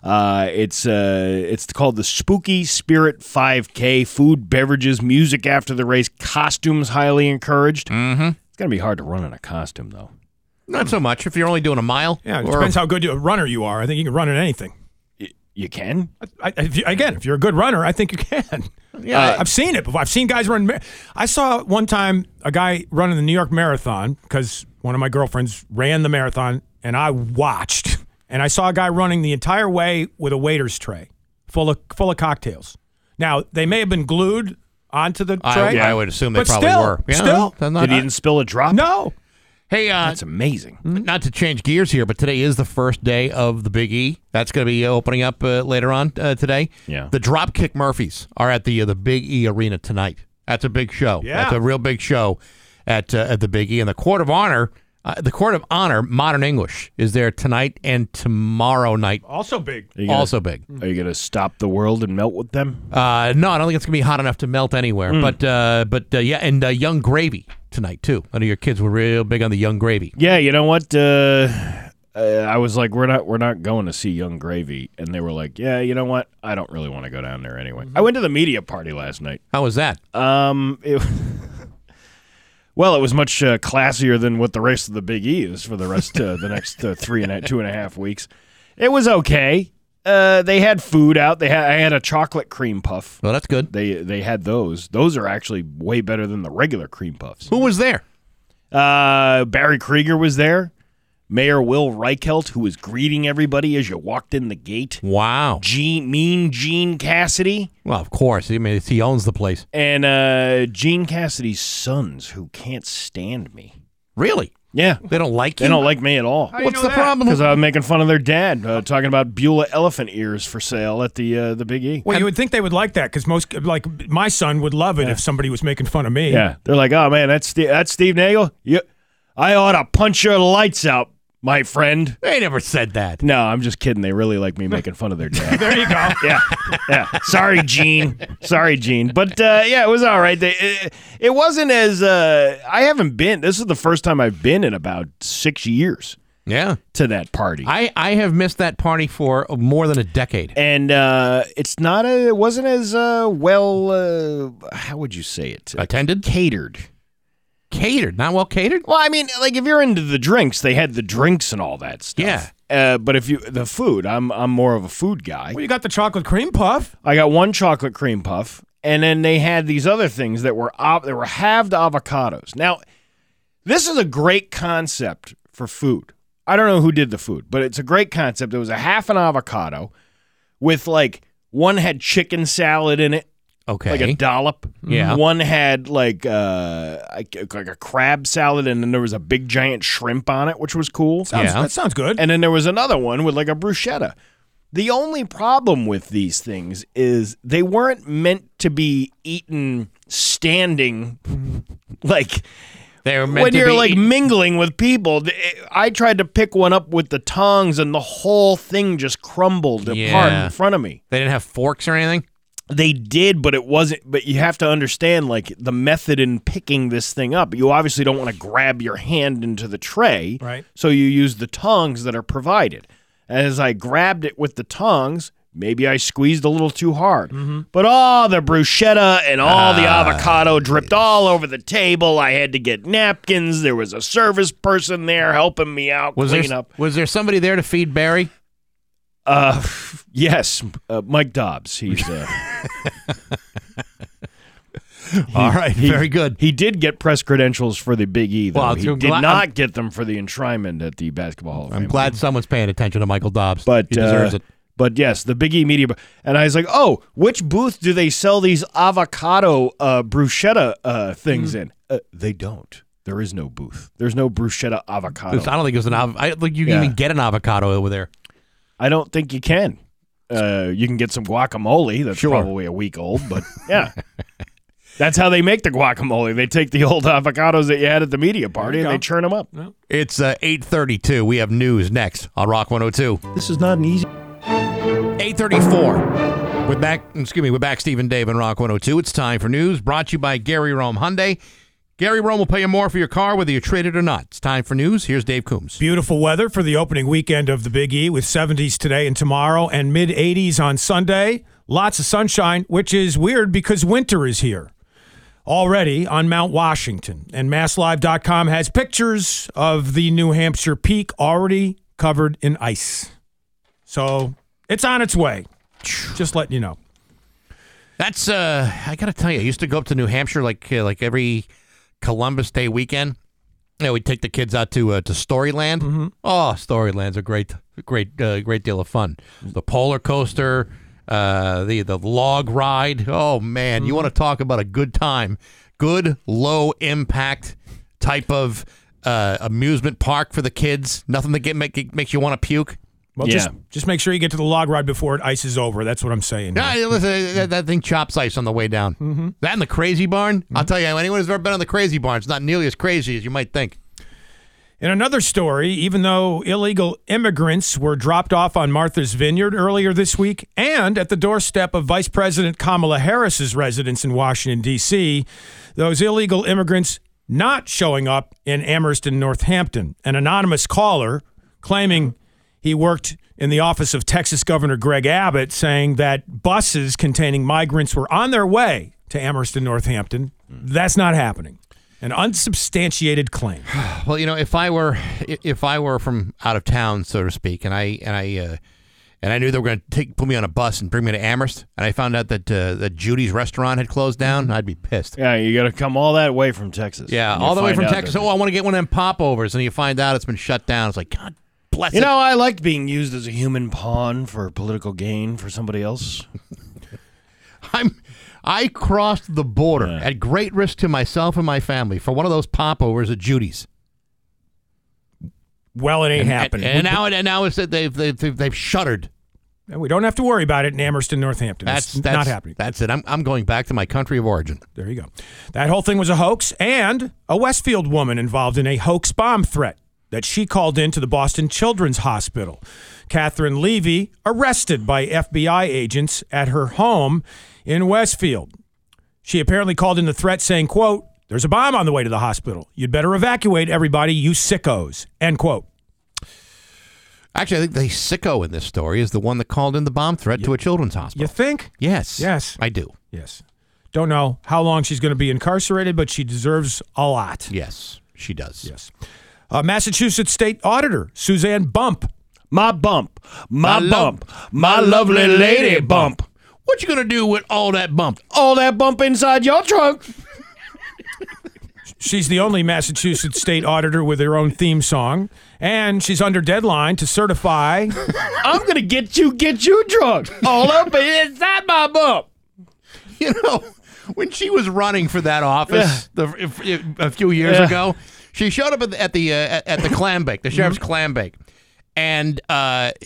It's called the Spooky Spirit 5K. Food, beverages, music after the race, costumes highly encouraged. Mm-hmm. It's going to be hard to run in a costume, though. Not so much if you're only doing a mile. Yeah, it depends how good a runner you are. I think you can run in anything. You can? If you're a good runner, I think you can. Yeah, I've seen it before. I've seen guys run. I saw one time a guy running the New York Marathon because one of my girlfriends ran the marathon, and I watched. And I saw a guy running the entire way with a waiter's tray full of cocktails. Now, they may have been glued onto the tray. Yeah, I would assume they probably were. Yeah, still. Did he even spill a drop? No. Hey, that's amazing. Not to change gears here, but today is the first day of the Big E. That's going to be opening up later on today. Yeah. The Dropkick Murphys are at the Big E Arena tonight. That's a big show. Yeah. That's a real big show at the Big E. And the Court of Honor, Modern English, is there tonight and tomorrow night. Also big. Are you going to stop the world and melt with them? No, I don't think it's going to be hot enough to melt anywhere. But Young Gravy tonight too. I know your kids were real big on the Young Gravy. Yeah, you know what? I was like, we're not going to see Young Gravy, and they were like, yeah, you know what? I don't really want to go down there anyway. Mm-hmm. I went to the media party last night. How was that? It was much classier than what the rest of the Big E is for the rest the next 2.5 weeks. It was okay. They had food out. I had a chocolate cream puff. Well, that's good. They had those. Those are actually way better than the regular cream puffs. Who was there? Barry Krieger was there. Mayor Will Reichelt, who was greeting everybody as you walked in the gate. Wow. Gene Cassidy. Well, of course. I mean, he owns the place. And Gene Cassidy's sons, who can't stand me. Really? Yeah. They don't like you? They don't like me at all. What's the problem? Because I was making fun of their dad, talking about Beulah elephant ears for sale at the Big E. Well, you would think they would like that, because most, like, my son would love it if somebody was making fun of me. Yeah. They're like, oh, man, that's Steve Nagel? I ought to punch your lights out, my friend. They never said that. No, I'm just kidding. They really like me making fun of their dad. There you go. Yeah. Sorry, Gene. But, it was all right. It wasn't as I haven't been. This is the first time I've been in about 6 years. Yeah, to that party. I have missed that party for more than a decade. And it wasn't as how would you say it? Attended? Catered? Not well catered? Well, I mean, like, if you're into the drinks, they had the drinks and all that stuff. Yeah. But if the food, I'm more of a food guy. Well, you got the chocolate cream puff. I got one chocolate cream puff, and then they had these other things that were halved avocados. Now, this is a great concept for food. I don't know who did the food, but it's a great concept. It was a half an avocado with, like, one had chicken salad in it. Okay. Like a dollop. Yeah. One had like a crab salad, and then there was a big giant shrimp on it, which was cool. That sounds good. And then there was another one with like a bruschetta. The only problem with these things is they weren't meant to be eaten standing. Like, they were meant when you're like mingling with people. I tried to pick one up with the tongs, and the whole thing just crumbled apart in front of me. They didn't have forks or anything? They did, but it wasn't. But you have to understand, like, the method in picking this thing up. You obviously don't want to grab your hand into the tray, right? So you use the tongs that are provided. As I grabbed it with the tongs, maybe I squeezed a little too hard, but all the bruschetta and all the avocado dripped all over the table. I had to get napkins. There was a service person there helping me out, clean up. Was there somebody there to feed Barry? Yes, Mike Dobbs. He's there. All right, very good. He did get press credentials for the Big E, though. Well, he did not get them for the enshrinement at the Basketball Hall of Fame. I'm glad someone's paying attention to Michael Dobbs. But he deserves it. But yes, the Big E Media. And I was like, oh, which booth do they sell these avocado bruschetta things in? They don't. There is no booth. There's no bruschetta avocado. I don't think there's an avocado. I don't think you can even get an avocado over there. I don't think you can. You can get some guacamole. That's probably a week old, but yeah. That's how they make the guacamole. They take the old avocados that you had at the media party and they churn them up. It's 8:32. We have news next on Rock 102. This is not an easy... 8:34. We're back, Stephen, Dave, and Rock 102. It's time for news brought to you by Gary Rome Hyundai. Gary Rome will pay you more for your car, whether you trade it or not. It's time for news. Here's Dave Coombs. Beautiful weather for the opening weekend of the Big E, with 70s today and tomorrow and mid-80s on Sunday. Lots of sunshine, which is weird because winter is here already on Mount Washington. And MassLive.com has pictures of the New Hampshire peak already covered in ice. So it's on its way. Just letting you know. That's, I got to tell you, I used to go up to New Hampshire like every... Columbus Day weekend, you know, we'd take the kids out to Storyland. Oh, Storyland's a great deal of fun. The polar coaster, the log ride. Oh man, you want to talk about a good time? Good low impact type of amusement park for the kids. Nothing that makes you want to puke. Well, just make sure you get to the log ride before it ices over. That's what I'm saying. Yeah, listen, that thing chops ice on the way down. That and the Crazy Barn. I'll tell you, anyone who's ever been on the Crazy Barn, it's not nearly as crazy as you might think. In another story, even though illegal immigrants were dropped off on Martha's Vineyard earlier this week and at the doorstep of Vice President Kamala Harris's residence in Washington, D.C., those illegal immigrants not showing up in Amherst and Northampton. An anonymous caller claiming... he worked in the office of Texas Governor Greg Abbott, saying that buses containing migrants were on their way to Amherst and Northampton. That's not happening. An unsubstantiated claim. Well, you know, if I were from out of town, so to speak, and I knew they were going to put me on a bus and bring me to Amherst, and I found out that Judy's restaurant had closed down, I'd be pissed. Yeah, you got to come all that way from Texas. Yeah, all the way from Texas. I want to get one of them popovers, and you find out it's been shut down. It's like, God. Blessed. You know, I liked being used as a human pawn for political gain for somebody else. I crossed the border at great risk to myself and my family for one of those popovers at Judy's. Well, it ain't happening. And now it's that they've shuttered. And we don't have to worry about it in Amherst and Northampton. That's not happening. That's it. I'm going back to my country of origin. There you go. That whole thing was a hoax, and a Westfield woman involved in a hoax bomb threat that she called in to the Boston Children's Hospital. Catherine Levy arrested by FBI agents at her home in Westfield. She apparently called in the threat saying, quote, "There's a bomb on the way to the hospital. You'd better evacuate everybody, you sickos," end quote. Actually, I think the sicko in this story is the one that called in the bomb threat to a children's hospital. You think? Yes. Yes. I do. Yes. Don't know how long she's going to be incarcerated, but she deserves a lot. Yes, she does. Yes. Massachusetts State Auditor Suzanne Bump. My bump, my bump, my lovely lady bump. What you gonna do with all that bump? All that bump inside your trunk. She's the only Massachusetts State Auditor with her own theme song, and she's under deadline to certify. I'm gonna get you drunk. All up inside my bump. You know, when she was running for that office a few years ago, she showed up at the clam bake, the sheriff's clam bake, and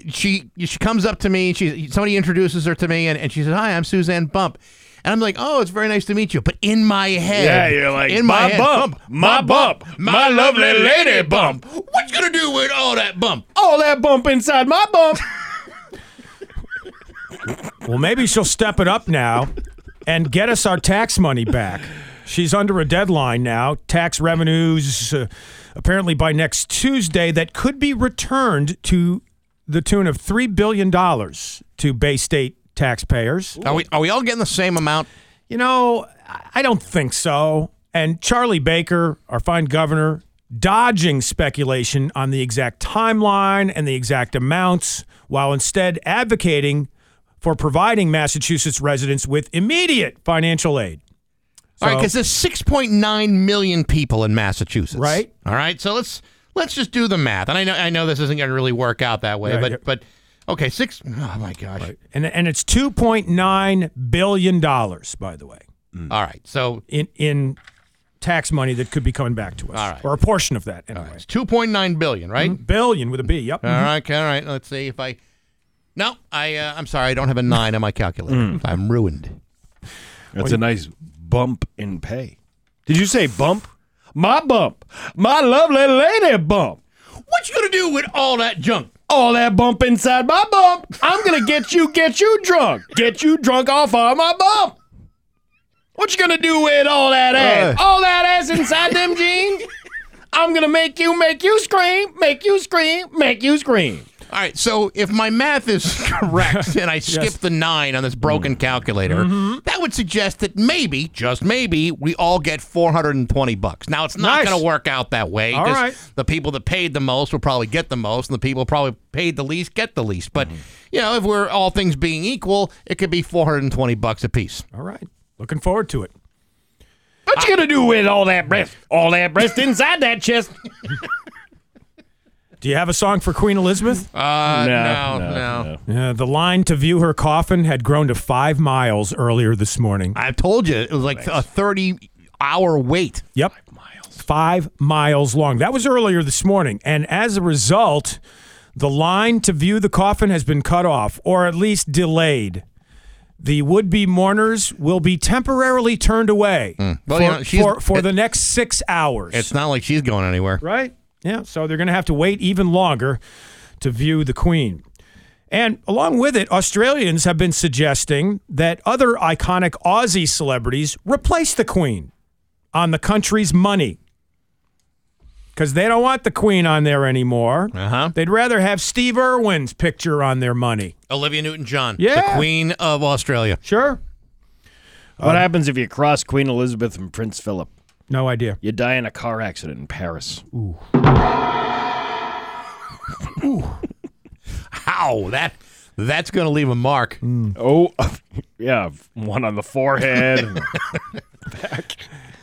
she comes up to me. Somebody introduces her to me, and she says, "Hi, I'm Suzanne Bump," and I'm like, "Oh, it's very nice to meet you." But in my head, you're like, my bump, my lovely lady bump. What you gonna do with all that bump? All that bump inside my bump. Well, maybe she'll step it up now and get us our tax money back. She's under a deadline now. Tax revenues, apparently by next Tuesday, that could be returned to the tune of $3 billion to Bay State taxpayers. Are we all getting the same amount? You know, I don't think so. And Charlie Baker, our fine governor, dodging speculation on the exact timeline and the exact amounts, while instead advocating for providing Massachusetts residents with immediate financial aid. So, all right, because there's 6.9 million people in Massachusetts. Right. All right, so let's just do the math. And I know this isn't going to really work out that way, right, but okay, oh my gosh. Right. And it's $2.9 billion, by the way. Mm. All right, so in tax money that could be coming back to us. All right. Or a portion of that, anyway. All right. It's $2.9 billion, right? Mm-hmm. Billion with a B, yep. All right, okay, all right, let's see if I... No, I'm sorry, I don't have a 9 on my calculator. I'm ruined. That's a nice... bump in pay. Did you say bump? My bump. My lovely lady bump. What you gonna do with all that junk? All that bump inside my bump. I'm gonna get you drunk. Get you drunk off of my bump. What you gonna do with all that ass? All that ass inside them jeans? I'm gonna make you scream, make you scream, make you scream. All right, so if my math is correct and I skip the 9 on this broken calculator, that would suggest that maybe, just maybe, we all get $420. Now, it's not going to work out that way because the people that paid the most will probably get the most, and the people who probably paid the least get the least. But, you know, if we're all things being equal, it could be $420 a piece. All right. Looking forward to it. What you going to do with all that breast? All that breast inside that chest. Do you have a song for Queen Elizabeth? No. The line to view her coffin had grown to 5 miles earlier this morning. I told you. It was like a 30-hour wait. Yep. 5 miles. 5 miles long. That was earlier this morning. And as a result, the line to view the coffin has been cut off, or at least delayed. The would-be mourners will be temporarily turned away for the next 6 hours. It's not like she's going anywhere. Right. Yeah, so they're going to have to wait even longer to view the Queen. And along with it, Australians have been suggesting that other iconic Aussie celebrities replace the Queen on the country's money. Because they don't want the Queen on there anymore. Uh-huh. They'd rather have Steve Irwin's picture on their money. Olivia Newton-John, the Queen of Australia. Sure. What happens if you cross Queen Elizabeth and Prince Philip? No idea. You die in a car accident in Paris. Ooh. Ooh. Ow, that's going to leave a mark. Mm. Oh, yeah, one on the forehead. Back.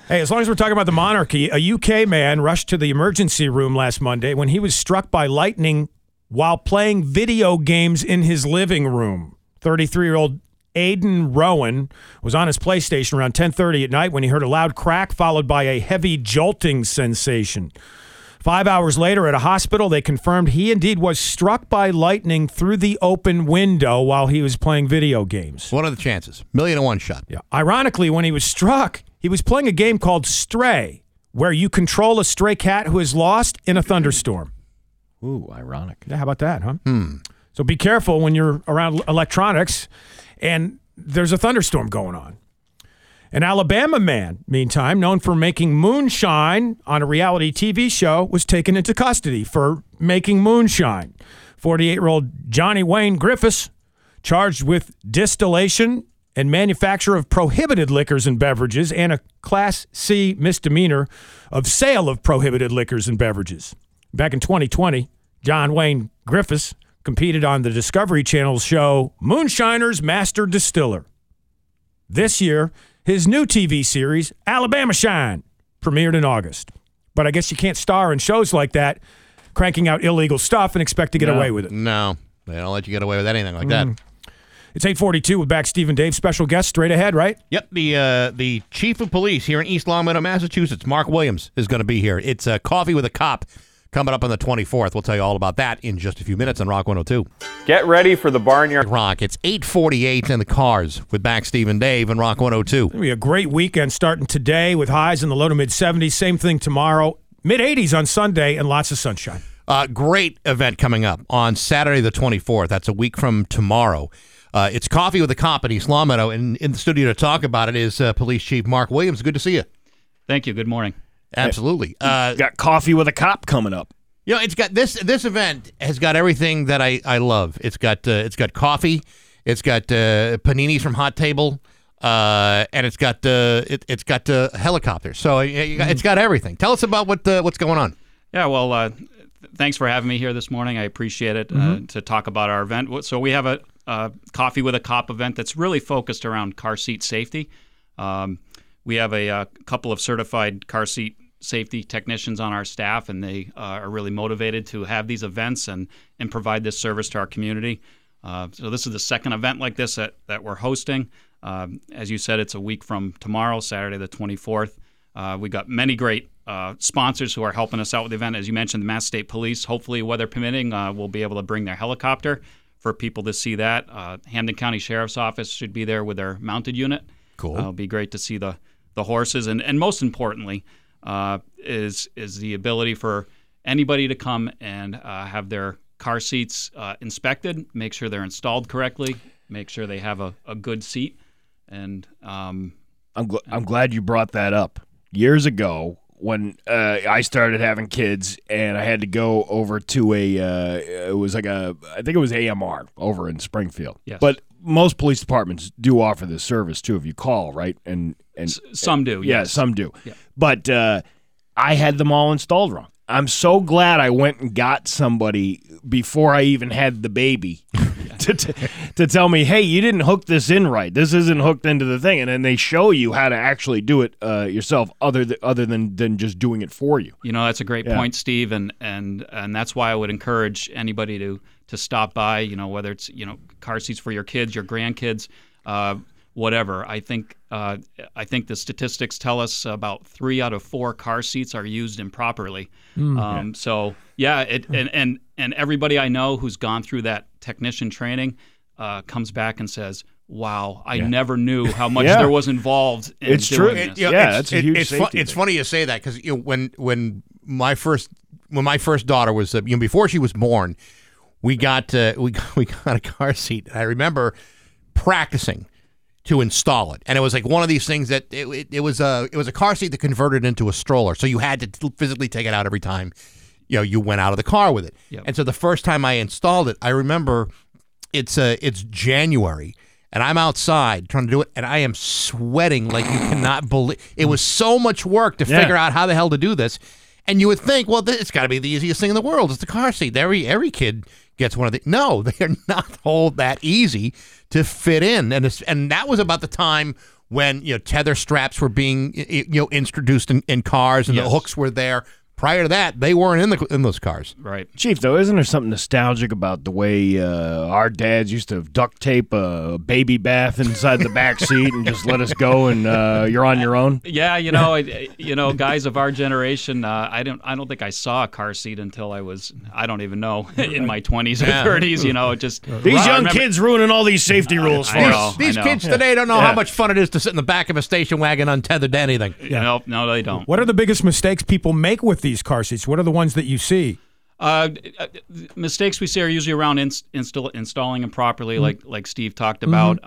Hey, as long as we're talking about the monarchy, a UK man rushed to the emergency room last Monday when he was struck by lightning while playing video games in his living room. 33-year-old Aidan Rowan was on his PlayStation around 10:30 at night when he heard a loud crack followed by a heavy jolting sensation. 5 hours later at a hospital, they confirmed he indeed was struck by lightning through the open window while he was playing video games. What are the chances? 1,000,001 shot. Yeah. Ironically, when he was struck, he was playing a game called Stray, where you control a stray cat who is lost in a thunderstorm. Ooh, ironic. Yeah, how about that, huh? Hmm. So be careful when you're around electronics. And there's a thunderstorm going on. An Alabama man, meantime, known for making moonshine on a reality TV show, was taken into custody for making moonshine. 48-year-old Johnny Wayne Griffiths, charged with distillation and manufacture of prohibited liquors and beverages and a Class C misdemeanor of sale of prohibited liquors and beverages. Back in 2020, John Wayne Griffiths competed on the Discovery Channel show Moonshiner's Master Distiller. This year, his new TV series, Alabama Shine, premiered in August. But I guess you can't star in shows like that, cranking out illegal stuff and expect to get away with it. No, they don't let you get away with anything like that. It's 8:42 with Back Steve and Dave. Special guest straight ahead, right? Yep. The chief of police here in East Longmeadow, Massachusetts, Mark Williams, is going to be here. It's Coffee with a Cop. Coming up on the 24th, we'll tell you all about that in just a few minutes on Rock 102. Get ready for the Barnyard Rock. It's 8:48 in the cars with Back Steve and Dave and Rock 102. It'll be a great weekend starting today with highs in the low to mid-70s. Same thing tomorrow. Mid-80s on Sunday and lots of sunshine. Great event coming up on Saturday the 24th. That's a week from tomorrow. It's Coffee with a Cop at East Long Meadow, and in the studio to talk about it is Police Chief Mark Williams. Good to see you. Thank you. Good morning. Absolutely. Got Coffee with a Cop coming up. You know, it's got this event has got everything that I love. It's got coffee, it's got paninis from Hot Table, and it's got helicopters. So it's got everything. Tell us about what's going on. Yeah, well, thanks for having me here this morning. I appreciate it to talk about our event. So we have a Coffee with a Cop event that's really focused around car seat safety. We have a couple of certified car seat safety technicians on our staff, and they are really motivated to have these events and provide this service to our community. So this is the second event like this that we're hosting. As you said, it's a week from tomorrow, Saturday the 24th. We got many great sponsors who are helping us out with the event. As you mentioned, the Mass State Police, hopefully weather permitting, will be able to bring their helicopter for people to see that. Hampden County Sheriff's Office should be there with their mounted unit. Cool. It'll be great to see the horses, and most importantly, is the ability for anybody to come and have their car seats inspected, make sure they're installed correctly, make sure they have a good seat. And I'm glad you brought that up. Years ago, when I started having kids, and I had to go over to it was AMR over in Springfield. Yes. But most police departments do offer this service too if you call, right? And some do. Yeah, yes. Some do. Yeah. But I had them all installed wrong. I'm so glad I went and got somebody before I even had the baby to tell me, hey, you didn't hook this in right. This isn't hooked into the thing. And then they show you how to actually do it yourself other than just doing it for you. You know, that's a great point, Steve. And that's why I would encourage anybody to stop by, you know, whether it's, you know, car seats for your kids, your grandkids, whatever. I think the statistics tell us about 3 out of 4 car seats are used improperly. So yeah, and everybody I know who's gone through that technician training comes back and says, "Wow, I never knew how much there was involved." In it's doing true. This. It's funny you say that because you know, when my first daughter was you know, before she was born, we got a car seat. I remember practicing to install it, and it was like one of these things that it was a car seat that converted into a stroller, so you had to physically take it out every time, you know, you went out of the car with it. Yep. And so the first time I installed it, I remember it's January, and I'm outside trying to do it, and I am sweating like you cannot believe. It was so much work to figure out how the hell to do this, and you would think, well, it's got to be the easiest thing in the world. It's the car seat. Every kid gets one of the. No, they're not all that easy to fit in, and that was about the time when you know tether straps were being introduced in cars, and the hooks were there. Prior to that, they weren't in those cars. Right, Chief. Though, isn't there something nostalgic about the way our dads used to duct tape a baby bath inside the back seat and just let us go, and you're on your own? Yeah, you know, guys of our generation. I don't think I saw a car seat until I don't even know in my 20s or 30s. You know, just these young kids ruining all these safety rules for us. These kids today don't know how much fun it is to sit in the back of a station wagon untethered to anything. Yeah. No, they don't. What are the biggest mistakes people make with these car seats? What are the ones that you see? Mistakes we see are usually around installing improperly, like Steve talked about.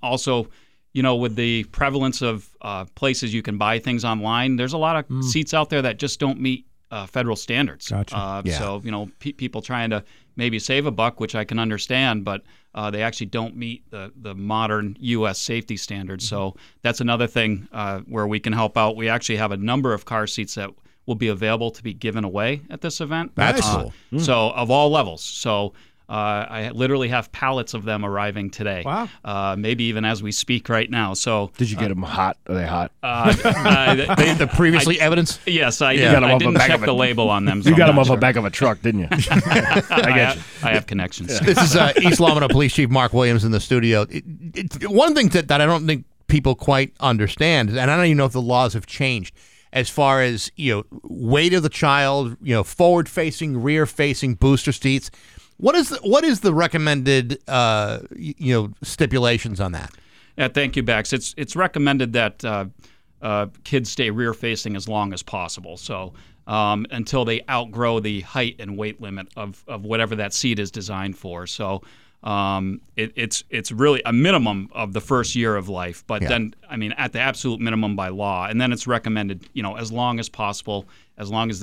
Also, you know, with the prevalence of places you can buy things online, there's a lot of seats out there that just don't meet federal standards. Gotcha. So, you know, people trying to maybe save a buck, which I can understand, but they actually don't meet the modern U.S. safety standards. So that's another thing where we can help out. We actually have a number of car seats that will be available to be given away at this event. That's cool. So of all levels. So I literally have pallets of them arriving today. Wow. Maybe even as we speak right now. So did you get them hot? Are they hot? The previously evidence? Yes, I did. I didn't check the label on them. So you got them off the back of a truck, didn't you? I have connections. Yeah. This is East Long Meadow Police Chief Mark Williams in the studio. One thing that I don't think people quite understand, and I don't even know if the laws have changed, as far as, you know, weight of the child, you know, forward-facing, rear-facing booster seats, what is the recommended stipulations on that? Yeah, thank you, Bax. It's recommended that kids stay rear-facing as long as possible. So until they outgrow the height and weight limit of whatever that seat is designed for. So it's really a minimum of the first year of life, but then, I mean, at the absolute minimum by law. And then it's recommended, you know, as long as possible, as long as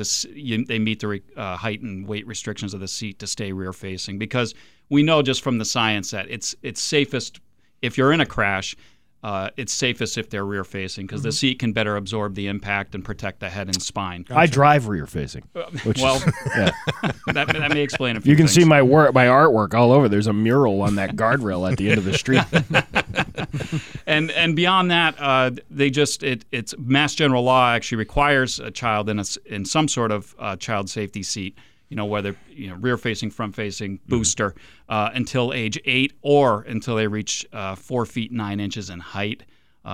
they meet the height and weight restrictions of the seat, to stay rear-facing, because we know just from the science that it's safest if you're in a crash. It's safest if they're rear-facing, because the seat can better absorb the impact and protect the head and spine. Gotcha. I drive rear-facing. That may explain a few things. You can see my work, my artwork all over. There's a mural on that guardrail at the end of the street. And beyond that, it's Mass General Law actually requires a child in some sort of child safety seat, you know, whether rear-facing, front-facing, booster, until age 8 or until they reach 4 feet 9 inches in height.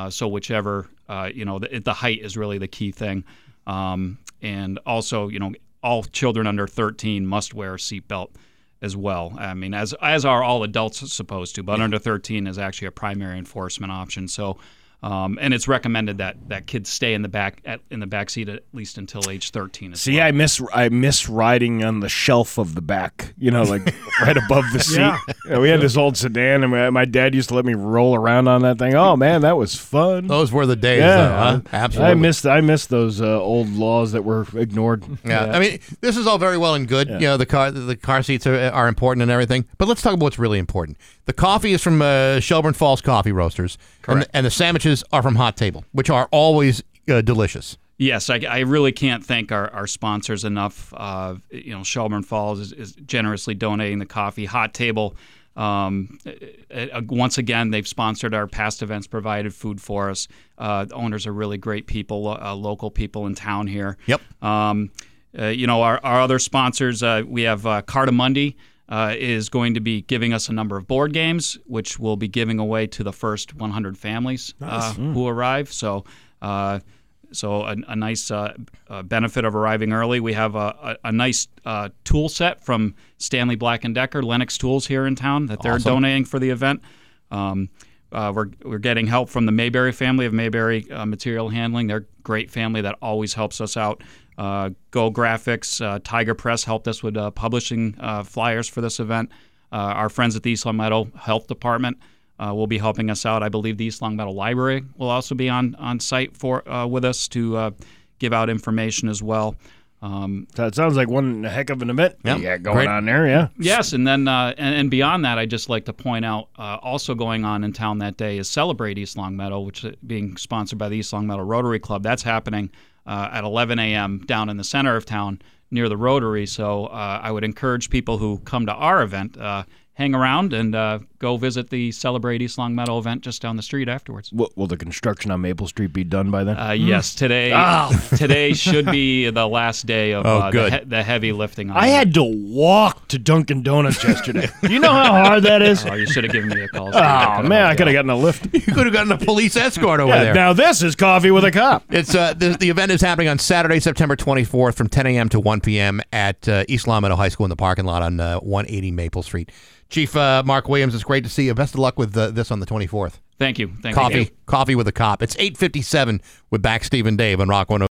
So whichever, the height is really the key thing. And also, all children under 13 must wear a seatbelt as well. I mean, as are all adults supposed to, but under 13 is actually a primary enforcement option. So. And it's recommended that kids stay in the back seat at least until age 13. I miss riding on the shelf of the back, right above the seat. Yeah. We had this old sedan, and my dad used to let me roll around on that thing. Oh man, that was fun. Those were the days. Yeah, though, huh? Absolutely. I miss those old laws that were ignored. Yeah, I mean, this is all very well and good. Yeah. The car seats are important and everything, but let's talk about what's really important. The coffee is from Shelburne Falls Coffee Roasters. Correct. And the sandwiches are from Hot Table, which are always delicious. Yes, I really can't thank our sponsors enough. Shelburne Falls is generously donating the coffee. Hot Table, once again, they've sponsored our past events, provided food for us. The owners are really great people, local people in town here. Yep. Our other sponsors, we have Cardamundi. Is going to be giving us a number of board games, which we'll be giving away to the first 100 families who arrive. So a nice benefit of arriving early. We have a nice tool set from Stanley Black & Decker, Lennox Tools here in town, that they're donating for the event. We're getting help from the Mayberry family of Mayberry Material Handling. They're a great family that always helps us out. Go Graphics, Tiger Press helped us with publishing flyers for this event. Our friends at the East Long Meadow Health Department will be helping us out. I believe the East Long Meadow Library will also be on site for with us to give out information as well. That sounds like one heck of an event. Yeah, on there, yeah. Yes, and then and beyond that, I'd just like to point out also going on in town that day is Celebrate East Long Meadow, which is being sponsored by the East Long Meadow Rotary Club. That's happening at 11 a.m. down in the center of town near the Rotary. So I would encourage people who come to our event, hang around and go visit the Celebrate East Long Meadow event just down the street afterwards. Will the construction on Maple Street be done by then? Yes, today. Today should be the last day of the heavy lifting. On I had to walk to Dunkin' Donuts yesterday. Do you know how hard that is? Oh, you should have given me a call. I could have gotten a lift. You could have gotten a police escort over there. Now this is Coffee with a Cop. It's the event is happening on Saturday, September 24th from 10 a.m. to 1 p.m. at East Long Meadow High School in the parking lot on 180 Maple Street. Chief Mark Williams, it's great to see you. Best of luck with this on the 24th. Thank you. Coffee with a Cop. It's 8:57 with Back Steve and Dave on Rock 102.